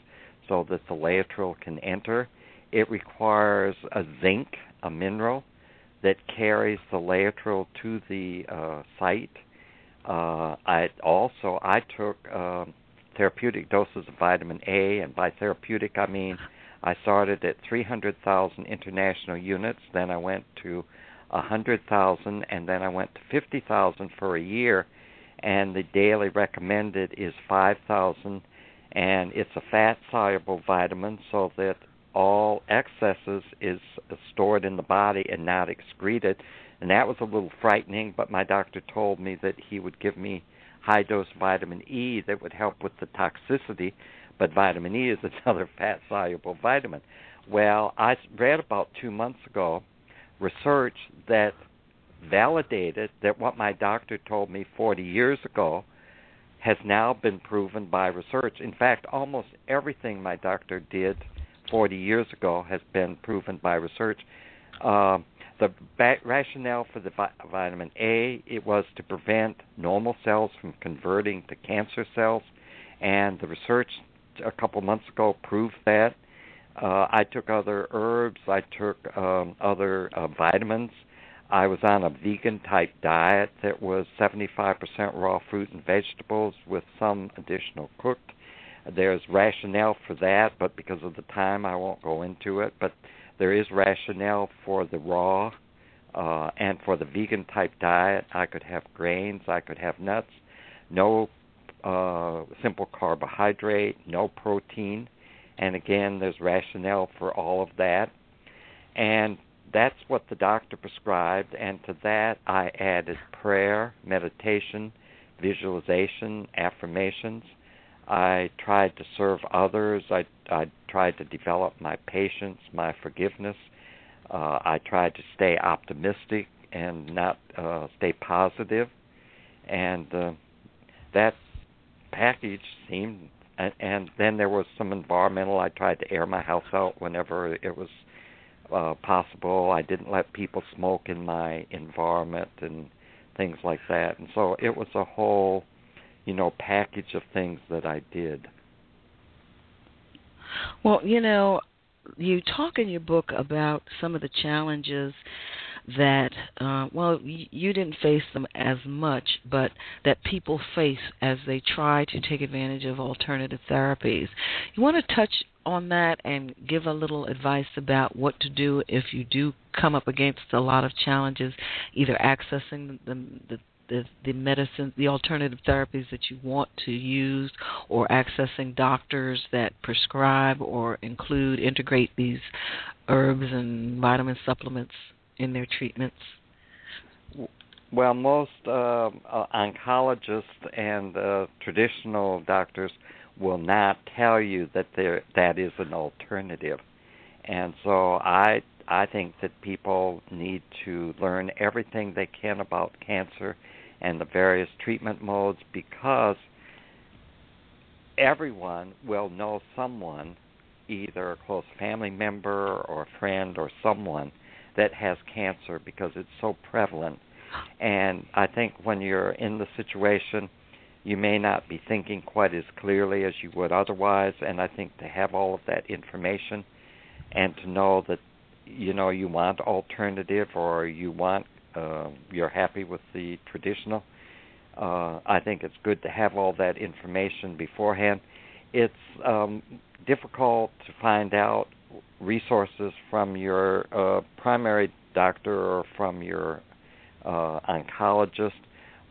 so that the laetrile can enter. It requires a zinc, a mineral, that carries the laetrile to the uh, site. Uh, I also, I took uh, therapeutic doses of vitamin A, and by therapeutic I mean I started at three hundred thousand international units, then I went to one hundred thousand, and then I went to fifty thousand for a year, and the daily recommended is five thousand, and it's a fat-soluble vitamin so that all excesses is stored in the body and not excreted, and that was a little frightening, but my doctor told me that he would give me high-dose vitamin E that would help with the toxicity, but vitamin E is another fat-soluble vitamin. Well, I read about two months ago research that validated that what my doctor told me forty years ago has now been proven by research. In fact, almost everything my doctor did forty years ago has been proven by research. Uh, the ba- rationale for the vi- vitamin A, it was to prevent normal cells from converting to cancer cells, and the research a couple months ago proved that. Uh, I took other herbs. I took um, other uh, vitamins. I was on a vegan-type diet that was seventy-five percent raw fruit and vegetables with some additional cooked. There's rationale for that, but because of the time, I won't go into it. But there is rationale for the raw uh, and for the vegan-type diet. I could have grains. I could have nuts. No uh, simple carbohydrate, no protein. And again, there's rationale for all of that. And that's what the doctor prescribed. And to that, I added prayer, meditation, visualization, affirmations. I tried to serve others. I, I tried to develop my patience, my forgiveness. Uh, I tried to stay optimistic and not uh, stay positive. And uh, that package seemed... And, and then there was some environmental. I tried to air my house out whenever it was uh, possible. I didn't let people smoke in my environment and things like that. And so it was a whole, you know, package of things that I did. Well, you know, you talk in your book about some of the challenges that, uh, well, you didn't face them as much, but that people face as they try to take advantage of alternative therapies. You want to touch on that and give a little advice about what to do if you do come up against a lot of challenges, either accessing the, the, the, the medicine, the alternative therapies that you want to use, or accessing doctors that prescribe or include, integrate these herbs and vitamin supplements in their treatments? Well, most uh, uh, oncologists and uh, traditional doctors will not tell you that there that is an alternative, and so I I think that people need to learn everything they can about cancer and the various treatment modes, because everyone will know someone, either a close family member or a friend or someone that has cancer, because it's so prevalent. And I think when you're in the situation, you may not be thinking quite as clearly as you would otherwise, and I think to have all of that information and to know that, you know, you want alternative or you want, uh, you're happy with the traditional, uh, I think it's good to have all that information beforehand. It's um, difficult to find out resources from your uh, primary doctor or from your uh, oncologist,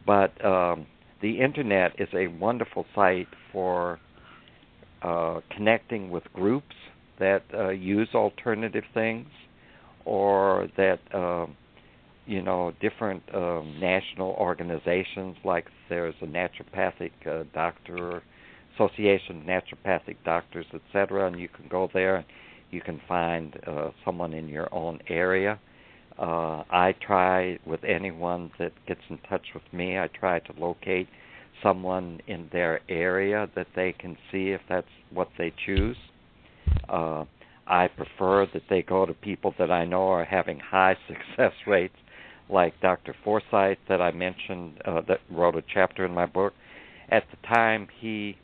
but um, the Internet is a wonderful site for uh, connecting with groups that uh, use alternative things, or that, uh, you know, different uh, national organizations, like there's a naturopathic uh, doctor, Association of Naturopathic Doctors, et cetera, and you can go there. You can find uh, someone in your own area. Uh, I try with anyone that gets in touch with me, I try to locate someone in their area that they can see if that's what they choose. Uh, I prefer that they go to people that I know are having high success rates like Doctor Forsythe that I mentioned, uh, that wrote a chapter in my book. At the time he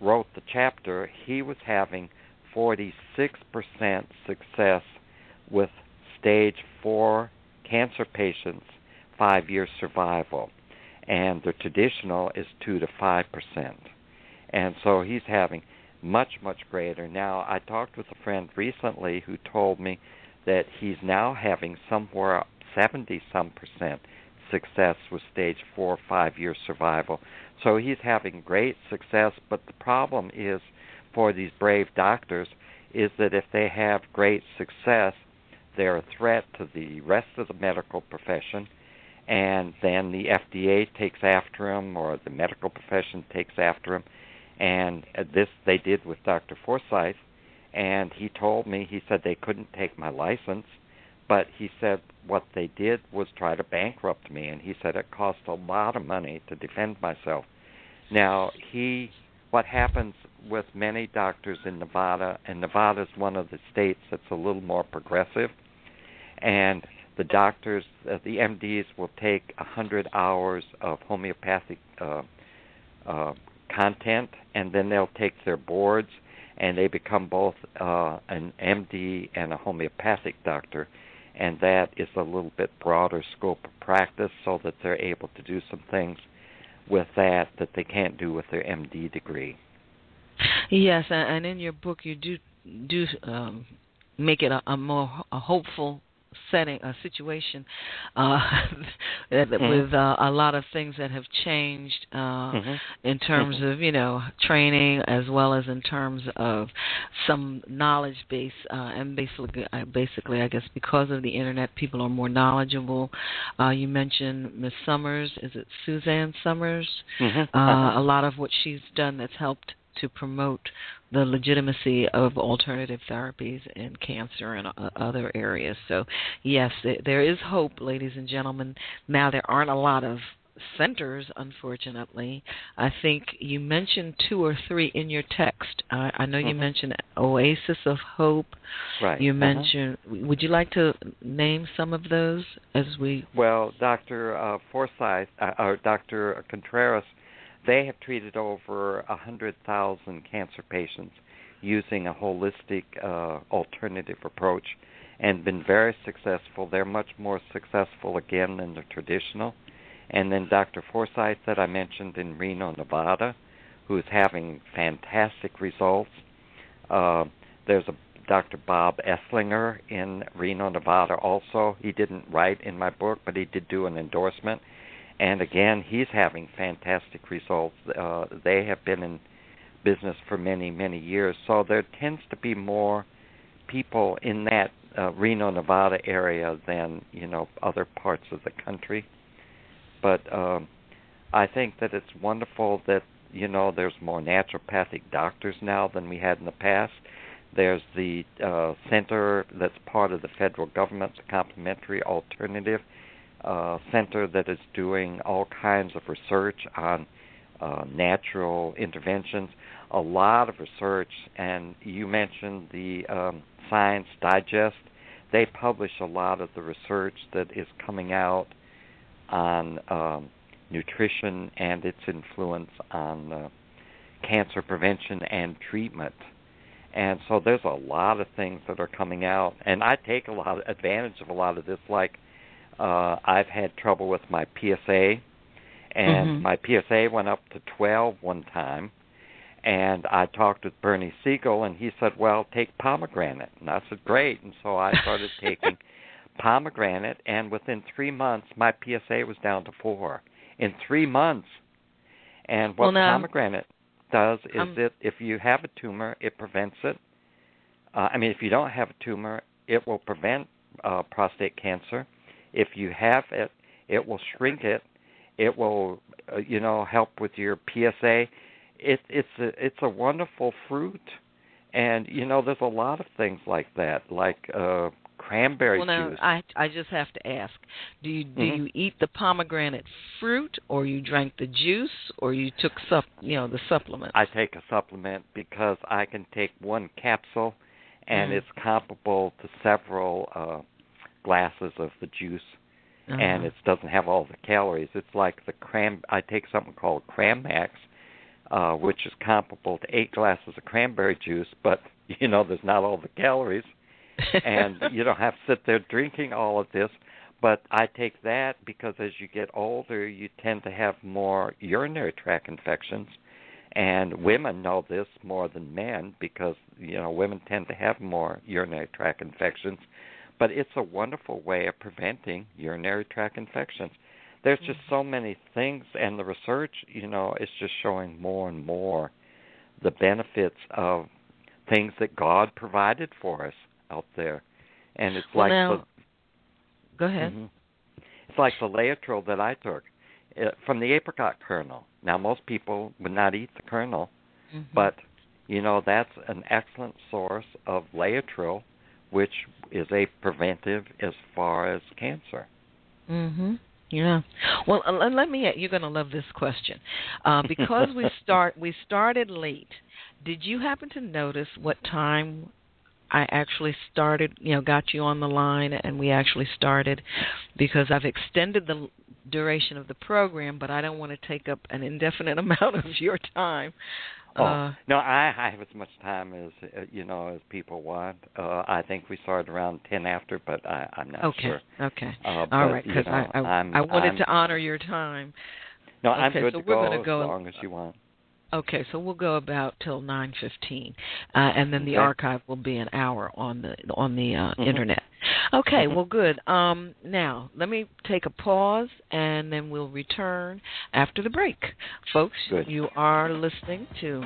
wrote the chapter, he was having forty-six percent success with stage four cancer patients' five-year survival, and the traditional is two to five percent. And so he's having much, much greater. Now, I talked with a friend recently who told me that he's now having somewhere seventy-some percent success with stage four, five-year survival. So he's having great success, but the problem is for these brave doctors is that if they have great success, they're a threat to the rest of the medical profession, and then the F D A takes after them, or the medical profession takes after them, and this they did with Doctor Forsythe, and he told me, he said they couldn't take my license, but he said what they did was try to bankrupt me, and he said it cost a lot of money to defend myself. Now, he, what happens with many doctors in Nevada, and Nevada is one of the states that's a little more progressive, and the doctors, uh, the M Ds, will take one hundred hours of homeopathic uh, uh, content, and then they'll take their boards, and they become both uh, an M D and a homeopathic doctor, and that is a little bit broader scope of practice so that they're able to do some things with that that they can't do with their M D degree. Yes, and in your book you do do um, make it a, a more a hopeful setting, a situation uh, mm-hmm. with uh, a lot of things that have changed uh, mm-hmm. in terms mm-hmm. of, you know, training as well as in terms of some knowledge base. Uh, and basically, basically, I guess because of the Internet, people are more knowledgeable. Uh, you mentioned Miz Summers. Is it Suzanne Summers? Mm-hmm. Uh, a lot of what she's done that's helped to promote the legitimacy of alternative therapies in cancer and other areas. So, yes, there is hope, ladies and gentlemen. Now, there aren't a lot of centers, unfortunately. I think you mentioned two or three in your text. Uh, I know you mm-hmm. mentioned Oasis of Hope. Right. You mentioned, uh-huh. would you like to name some of those as we... Well, Doctor Uh, Forsythe, uh, or Doctor Contreras, they have treated over one hundred thousand cancer patients using a holistic uh, alternative approach and been very successful. They're much more successful, again, than the traditional. And then Doctor Forsythe that I mentioned in Reno, Nevada, who is having fantastic results. Uh, there's a Doctor Bob Esslinger in Reno, Nevada also. He didn't write in my book, but he did do an endorsement. And again, he's having fantastic results. Uh, they have been in business for many, many years. So there tends to be more people in that uh, Reno, Nevada area than, you know, other parts of the country. But um, I think that it's wonderful that, you know, there's more naturopathic doctors now than we had in the past. There's the uh, center that's part of the federal government's complementary alternative Uh, center that is doing all kinds of research on uh, natural interventions, a lot of research, and you mentioned the um, Science Digest. They publish a lot of the research that is coming out on um, nutrition and its influence on uh, cancer prevention and treatment. And so there's a lot of things that are coming out, and I take a lot of advantage of a lot of this, like Uh, I've had trouble with my P S A, and mm-hmm. my P S A went up to twelve one time, and I talked with Bernie Siegel, and he said, well, take pomegranate. And I said, great. And so I started taking pomegranate, and within three months, my P S A was down to four. In three months. And what well, now, pomegranate does is um, that if you have a tumor, it prevents it. Uh, I mean, if you don't have a tumor, it will prevent uh, prostate cancer. If you have it, it will shrink it. It will, uh, you know, help with your P S A. It, it's a, it's a wonderful fruit, and you know, there's a lot of things like that, like uh, cranberry well, now, juice. Well, I I just have to ask: Do you do mm-hmm. you eat the pomegranate fruit, or you drank the juice, or you took sup, you know, the supplement? I take a supplement because I can take one capsule, and mm-hmm. it's comparable to several. Uh, glasses of the juice, uh-huh. and it doesn't have all the calories. It's like the cran. I take something called Cranmax, uh, which is comparable to eight glasses of cranberry juice, but you know there's not all the calories, and you don't have to sit there drinking all of this. But I take that because as you get older, you tend to have more urinary tract infections. And women know this more than men because, you know, women tend to have more urinary tract infections. But it's a wonderful way of preventing urinary tract infections. There's just so many things, and the research, you know, is just showing more and more the benefits of things that God provided for us out there. And it's well, like... Now, the, go ahead. Mm-hmm. It's like the Laetrile that I took uh, from the apricot kernel. Now, most people would not eat the kernel, mm-hmm. but, you know, that's an excellent source of Laetrile, which is a preventive as far as cancer. Mm-hmm. Yeah. Well, let me, you're going to love this question. Uh, because we start we started late, did you happen to notice what time I actually started, you know, got you on the line and we actually started? Because I've extended the duration of the program, but I don't want to take up an indefinite amount of your time. Oh, uh, no, I, I have as much time as, uh, you know, as people want. Uh, I think we started around ten after, but I, I'm not okay, sure. Okay, okay. Uh, all but, right, because you know, I, I, I wanted I'm, to honor your time. No, okay, I'm good so to go, go as long as you want. Okay, so we'll go about till nine fifteen, uh, and then the archive will be an hour on the on the uh, mm-hmm. Internet. Okay, well, good. Um, now, let me take a pause, and then we'll return after the break. Folks, good. You are listening to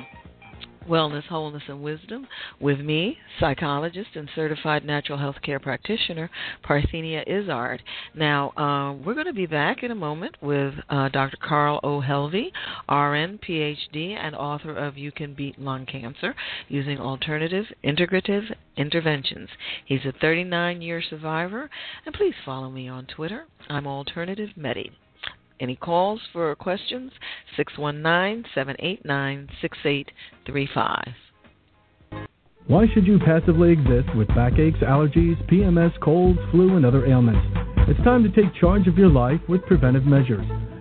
Wellness, Wholeness, and Wisdom with me, psychologist and certified natural health care practitioner, Parthenia Izzard. Now, uh, we're going to be back in a moment with uh, Doctor Carl O. Helvie, R N, P H D, and author of You Can Beat Lung Cancer, Using Alternative Integrative Interventions. He's a thirty-nine-year survivor, and please follow me on Twitter. I'm Alternative Medi. Any calls for questions? six one nine, seven eight nine, six eight three five. Why should you passively exist with backaches, allergies, P M S, colds, flu, and other ailments? It's time to take charge of your life with preventive measures.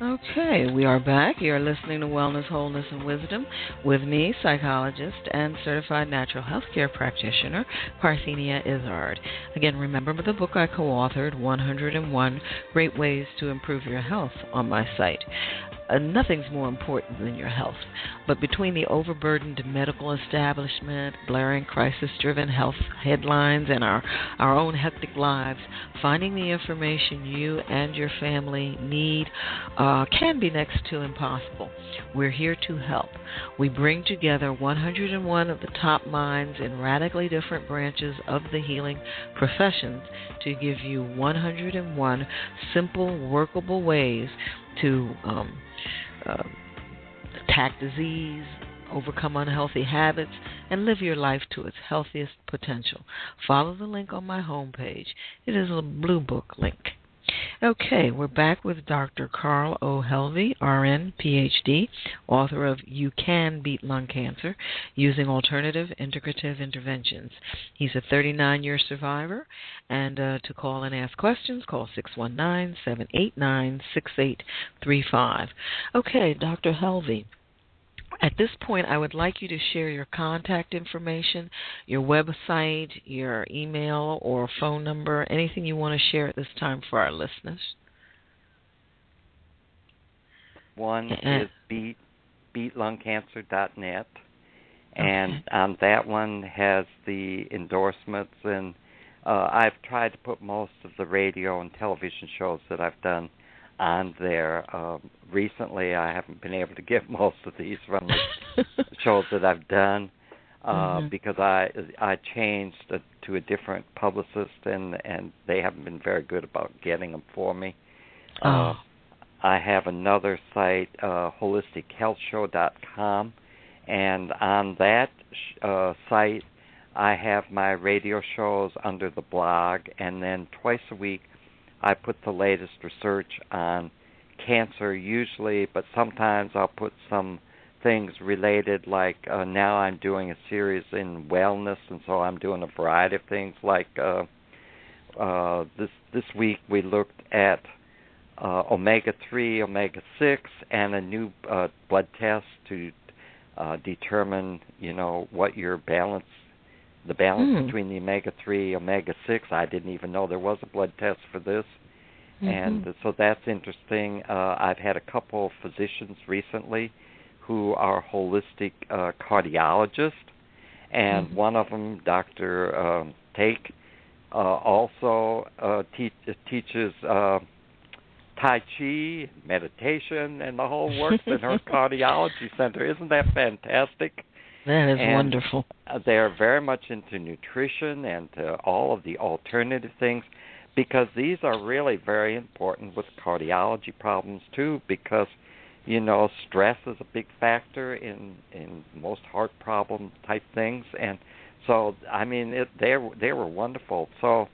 Okay, we are back. You're listening to Wellness, Wholeness, and Wisdom with me, psychologist and certified natural health care practitioner, Parthenia Izzard. Again, remember the book I co-authored, one oh one Great Ways to Improve Your Health, on my site. Uh, nothing's more important than your health. But between the overburdened medical establishment, blaring crisis-driven health headlines, and our, our own hectic lives, finding the information you and your family need uh, can be next to impossible. We're here to help. We bring together one hundred one of the top minds in radically different branches of the healing professions to give you one hundred one simple, workable ways to um, uh, attack disease, overcome unhealthy habits, and live your life to its healthiest potential. Follow the link on my homepage. It is a Blue Book link. Okay, we're back with Doctor Carl O. Helvie, R N, P H D, author of You Can Beat Lung Cancer, Using Alternative Integrative Interventions. He's a thirty-nine-year survivor, and uh, to call and ask questions, call six one nine, seven eight nine, six eight three five. Okay, Doctor Helvie. At this point, I would like you to share your contact information, your website, your email or phone number, anything you want to share at this time for our listeners. One uh, is beat, Beat Lung Cancer dot net, and okay. um, that one has the endorsements, and uh, I've tried to put most of the radio and television shows that I've done on there. Um, recently, I haven't been able to get most of these from the shows that I've done uh, mm-hmm. because I I changed to a different publicist, and, and they haven't been very good about getting them for me. Oh. Uh, I have another site, uh, Holistic Health Show dot com, and on that sh- uh, site, I have my radio shows under the blog, and then twice a week, I put the latest research on cancer usually, but sometimes I'll put some things related, like uh, now I'm doing a series in wellness, and so I'm doing a variety of things. Like uh, uh, this this week we looked at uh, omega three, omega six, and a new uh, blood test to uh, determine, you know, what your balance The balance mm. between the omega three, omega six. I didn't even know there was a blood test for this. Mm-hmm. And so that's interesting. Uh, I've had a couple of physicians recently who are holistic uh, cardiologists. And mm-hmm. one of them, Doctor Um, Take, uh, also uh, te- teaches uh, Tai Chi, meditation, and the whole works in her cardiology center. Isn't that fantastic? That is and wonderful. They are very much into nutrition and uh, all of the alternative things, because these are really very important with cardiology problems too, because, you know, stress is a big factor in, in most heart problem type things. And so, I mean, it, they, they were wonderful. So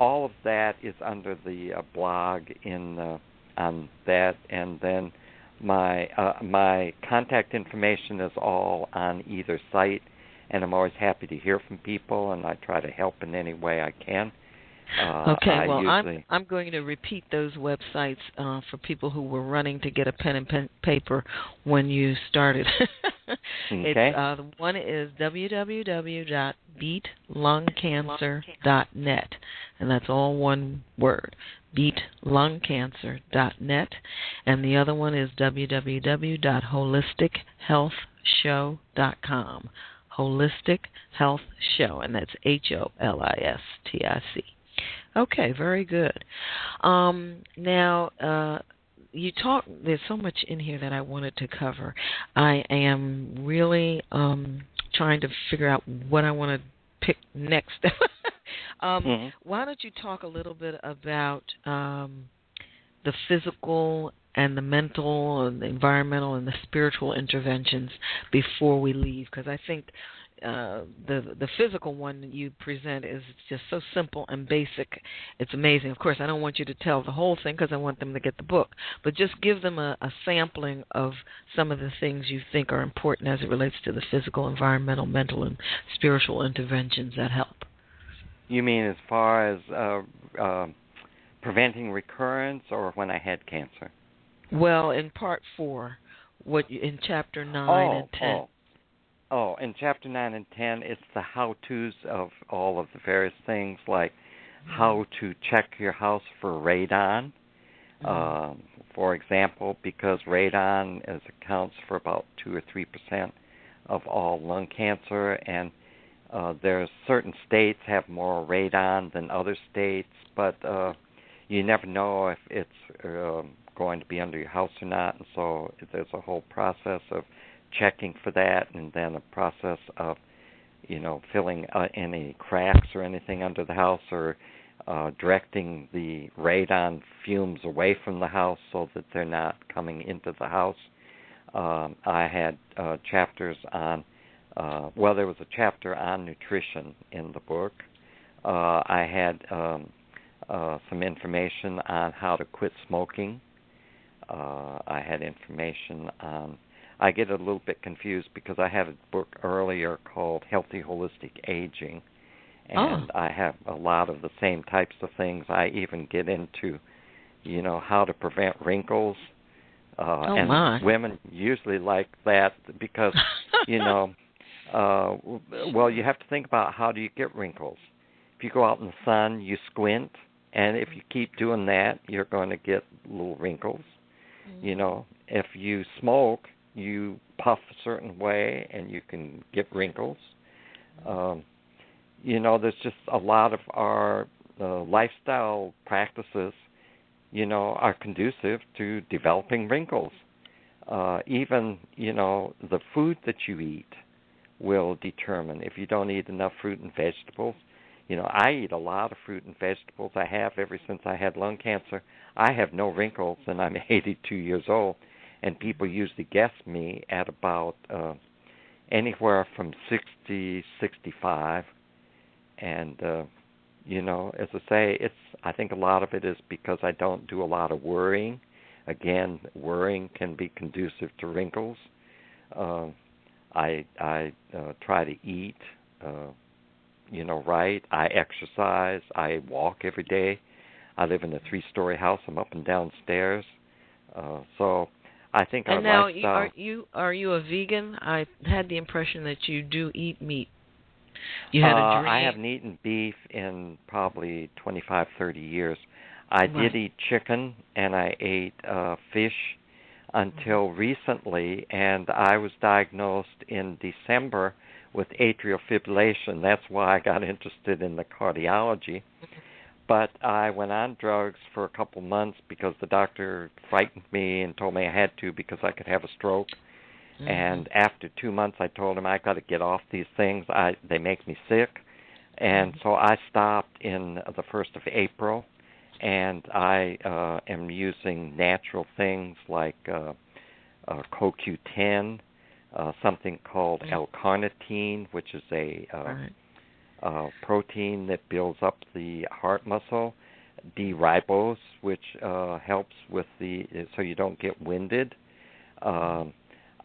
all of that is under the uh, blog in uh, on that, and then My uh, my contact information is all on either site, and I'm always happy to hear from people, and I try to help in any way I can. Uh, okay, I well, usually... I'm, I'm going to repeat those websites uh, for people who were running to get a pen and pen paper when you started. Okay. Uh, one is w w w dot beat lung cancer dot net, and that's all one word, beat lung cancer dot net. And the other one is w w w dot holistic health show dot com, Holistic Health Show, and that's H O L I S T I C. Okay, very good. Um, now, uh, you talk, there's so much in here that I wanted to cover. I am really um, trying to figure out what I want to pick next. um, mm-hmm. Why don't you talk a little bit about um, the physical and the mental and the environmental and the spiritual interventions before we leave, because I think Uh, the the physical one you present is just so simple and basic. It's amazing. Of course, I don't want you to tell the whole thing because I want them to get the book, but just give them a, a sampling of some of the things you think are important as it relates to the physical, environmental, mental, and spiritual interventions that help. You mean as far as uh, uh, preventing recurrence, or when I had cancer? Well, in part four, what in chapter nine oh, and ten. Oh. Oh, in Chapter nine and ten, it's the how-tos of all of the various things, like how to check your house for radon, mm-hmm. um, for example, because radon is, accounts for about two or three percent of all lung cancer, and uh, there are certain states have more radon than other states, but uh, you never know if it's uh, going to be under your house or not, and so there's a whole process of checking for that, and then a process of, you know, filling uh, any cracks or anything under the house, or uh, directing the radon fumes away from the house so that they're not coming into the house. Um, I had uh, chapters on, uh, well, there was a chapter on nutrition in the book. Uh, I had um, uh, some information on how to quit smoking. Uh, I had information on I get a little bit confused because I had a book earlier called Healthy Holistic Aging, and oh. I have a lot of the same types of things. I even get into, you know, how to prevent wrinkles. Uh, oh, and my. Women usually like that because, you know, uh, well, you have to think about how do you get wrinkles. If you go out in the sun, you squint, and if you keep doing that, you're going to get little wrinkles. Mm. You know, if you smoke, you puff a certain way and you can get wrinkles. Um, you know, there's just a lot of our uh, lifestyle practices, you know, are conducive to developing wrinkles. Uh, even, you know, the food that you eat will determine. If you don't eat enough fruit and vegetables, you know, I eat a lot of fruit and vegetables. I have ever since I had lung cancer. I have no wrinkles, and I'm eighty-two years old, and people usually guess me at about uh, anywhere from sixty, sixty-five, and, uh, you know, as I say, it's. I think a lot of it is because I don't do a lot of worrying. Again, worrying can be conducive to wrinkles. Uh, I I uh, try to eat, uh, you know, right. I exercise. I walk every day. I live in a three-story house. I'm up and down stairs. Uh, so I think our lifestyle. And now, are you are you a vegan? I had the impression that you do eat meat. You had uh, a dream. I haven't eaten beef in probably twenty-five, thirty years. I right. did eat chicken, and I ate uh, fish until recently, and I was diagnosed in December with atrial fibrillation. That's why I got interested in the cardiology. But I went on drugs for a couple months because the doctor frightened me and told me I had to because I could have a stroke. Mm-hmm. And after two months, I told him, I got to get off these things. I, they make me sick. And so I stopped in the first of April, and I uh, am using natural things like uh, uh, co Q ten, uh, something called mm-hmm. L-carnitine, which is a uh, right. uh, protein that builds up the heart muscle, D-ribose, which uh, helps with the so you don't get winded. Um,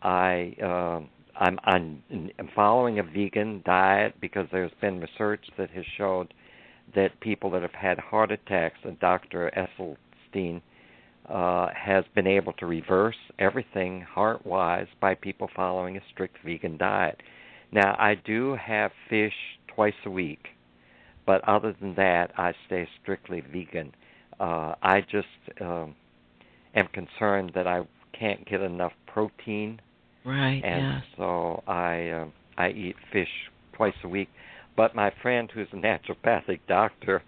I uh, I'm, I'm I'm following a vegan diet because there's been research that has showed that people that have had heart attacks, and Doctor Esselstein uh, has been able to reverse everything heart-wise by people following a strict vegan diet. Now, I do have fish twice a week, but other than that, I stay strictly vegan. Uh, I just um, am concerned that I can't get enough protein. Right. And yeah. so I um, I eat fish twice a week. But my friend, who's a naturopathic doctor,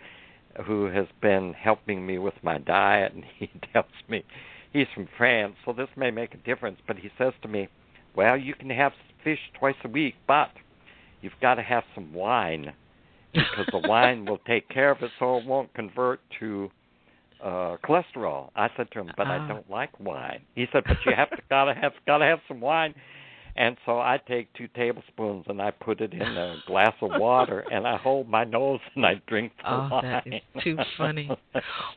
who has been helping me with my diet, and he tells me, he's from France, so this may make a difference. But he says to me, "Well, you can have fish twice a week, but you've got to have some wine because the wine will take care of it, so it won't convert to." Uh, cholesterol. I said to him, but uh. I don't like wine. He said, but you have to gotta have gotta have some wine. And so I take two tablespoons and I put it in a glass of water and I hold my nose and I drink the oh, wine. Oh, that is too funny.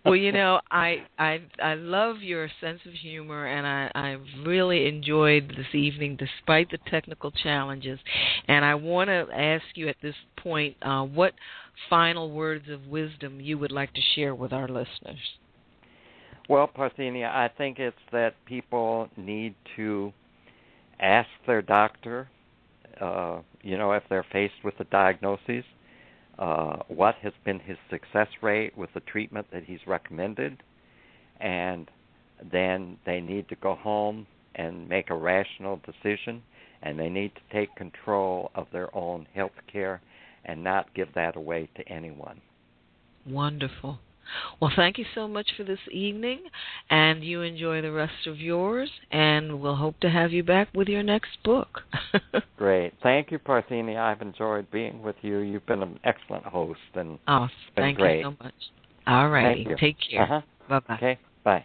Well, you know, I I I love your sense of humor, and I I really enjoyed this evening despite the technical challenges. And I want to ask you at this point uh, what final words of wisdom you would like to share with our listeners. Well, Parthenia, I think it's that people need to ask their doctor, uh, you know, if they're faced with a diagnosis, uh, what has been his success rate with the treatment that he's recommended, and then they need to go home and make a rational decision, and they need to take control of their own health care and not give that away to anyone. Wonderful. Well, thank you so much for this evening, and you enjoy the rest of yours, and we'll hope to have you back with your next book. Great. Thank you, Parthenia. I've enjoyed being with you. You've been an excellent host. And oh, thank great. you so much. All righty. Take care. Uh-huh. Bye-bye. Okay, bye.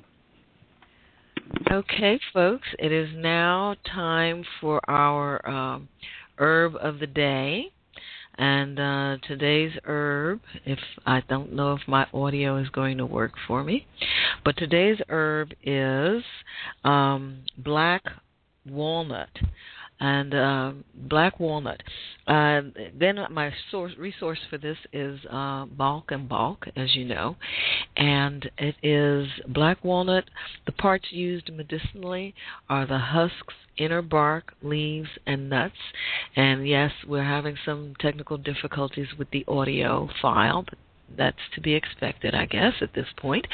Okay, folks, it is now time for our um, herb of the day. And uh, today's herb, if I don't know if my audio is going to work for me, but today's herb is um, black walnut. And uh, black walnut. Uh, then my source resource for this is uh, Balch and Balch, as you know. And it is black walnut. The parts used medicinally are the husks, inner bark, leaves, and nuts. And yes, we're having some technical difficulties with the audio file, but that's to be expected, I guess, at this point.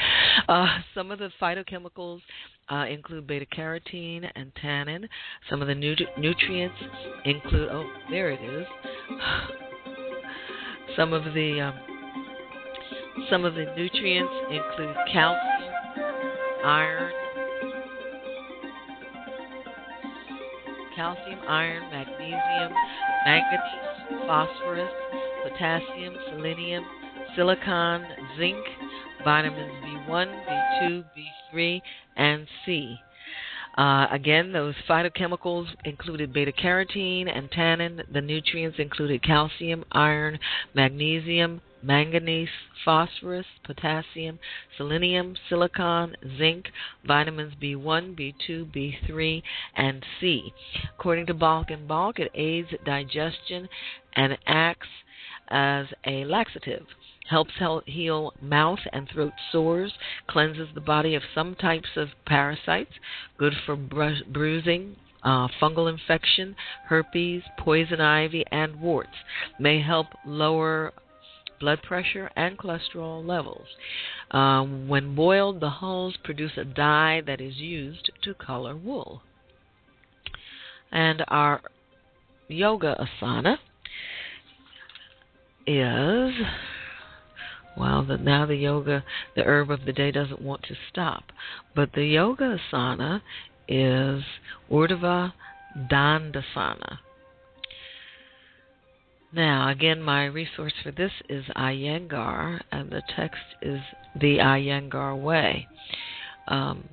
Uh, some of the phytochemicals uh, include beta-carotene and tannin. Some of the nu- nutrients include, oh, there it is. Some of the um, some of the nutrients include calcium, iron, calcium, iron, magnesium, manganese, phosphorus, potassium, selenium, silicon, zinc, vitamins B one, B two, B three, and C. Uh, again, those phytochemicals included beta-carotene and tannin. The nutrients included calcium, iron, magnesium, manganese, phosphorus, potassium, selenium, silicon, zinc, vitamins B one, B two, B three, and C. According to Balch and Balch, it aids digestion and acts as a laxative. Helps heal mouth and throat sores, cleanses the body of some types of parasites, good for bru- bruising, uh, fungal infection, herpes, poison ivy, and warts. May help lower blood pressure and cholesterol levels. Um, when boiled, the hulls produce a dye that is used to color wool. And our yoga asana is... Well, the, now the yoga, the herb of the day doesn't want to stop. But the yoga asana is Urdhva Dandasana. Now, again, my resource for this is Iyengar, and the text is The Iyengar Way. Um,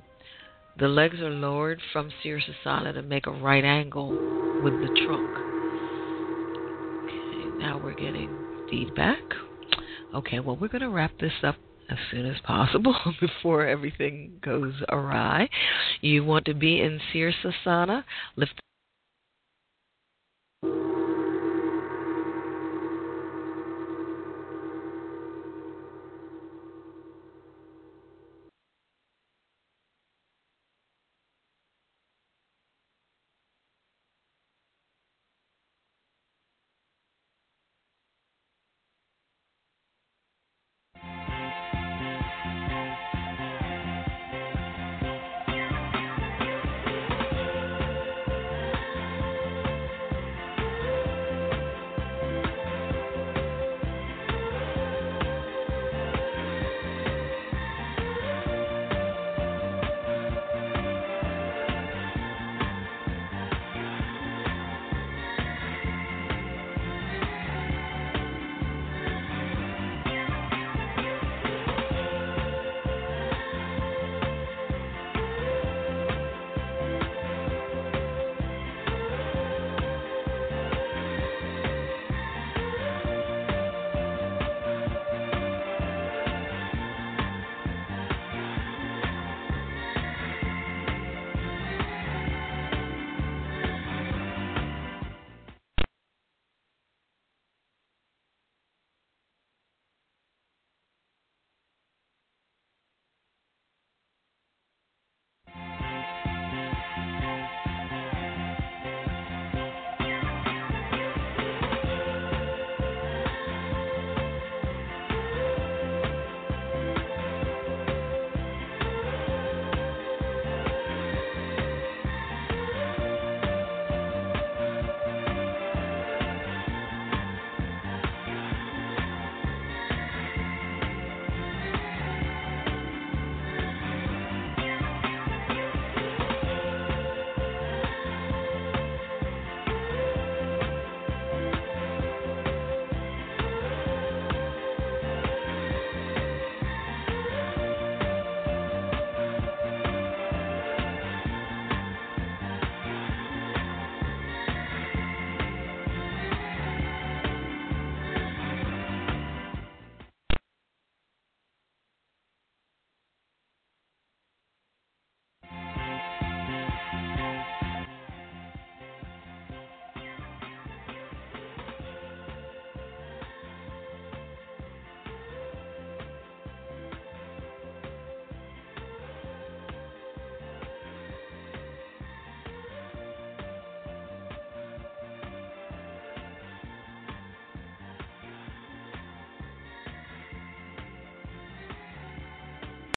the legs are lowered from Sirsasana to make a right angle with the trunk. Okay, now we're getting feedback. Okay, well, we're going to wrap this up as soon as possible before everything goes awry. You want to be in Sirsasana, lift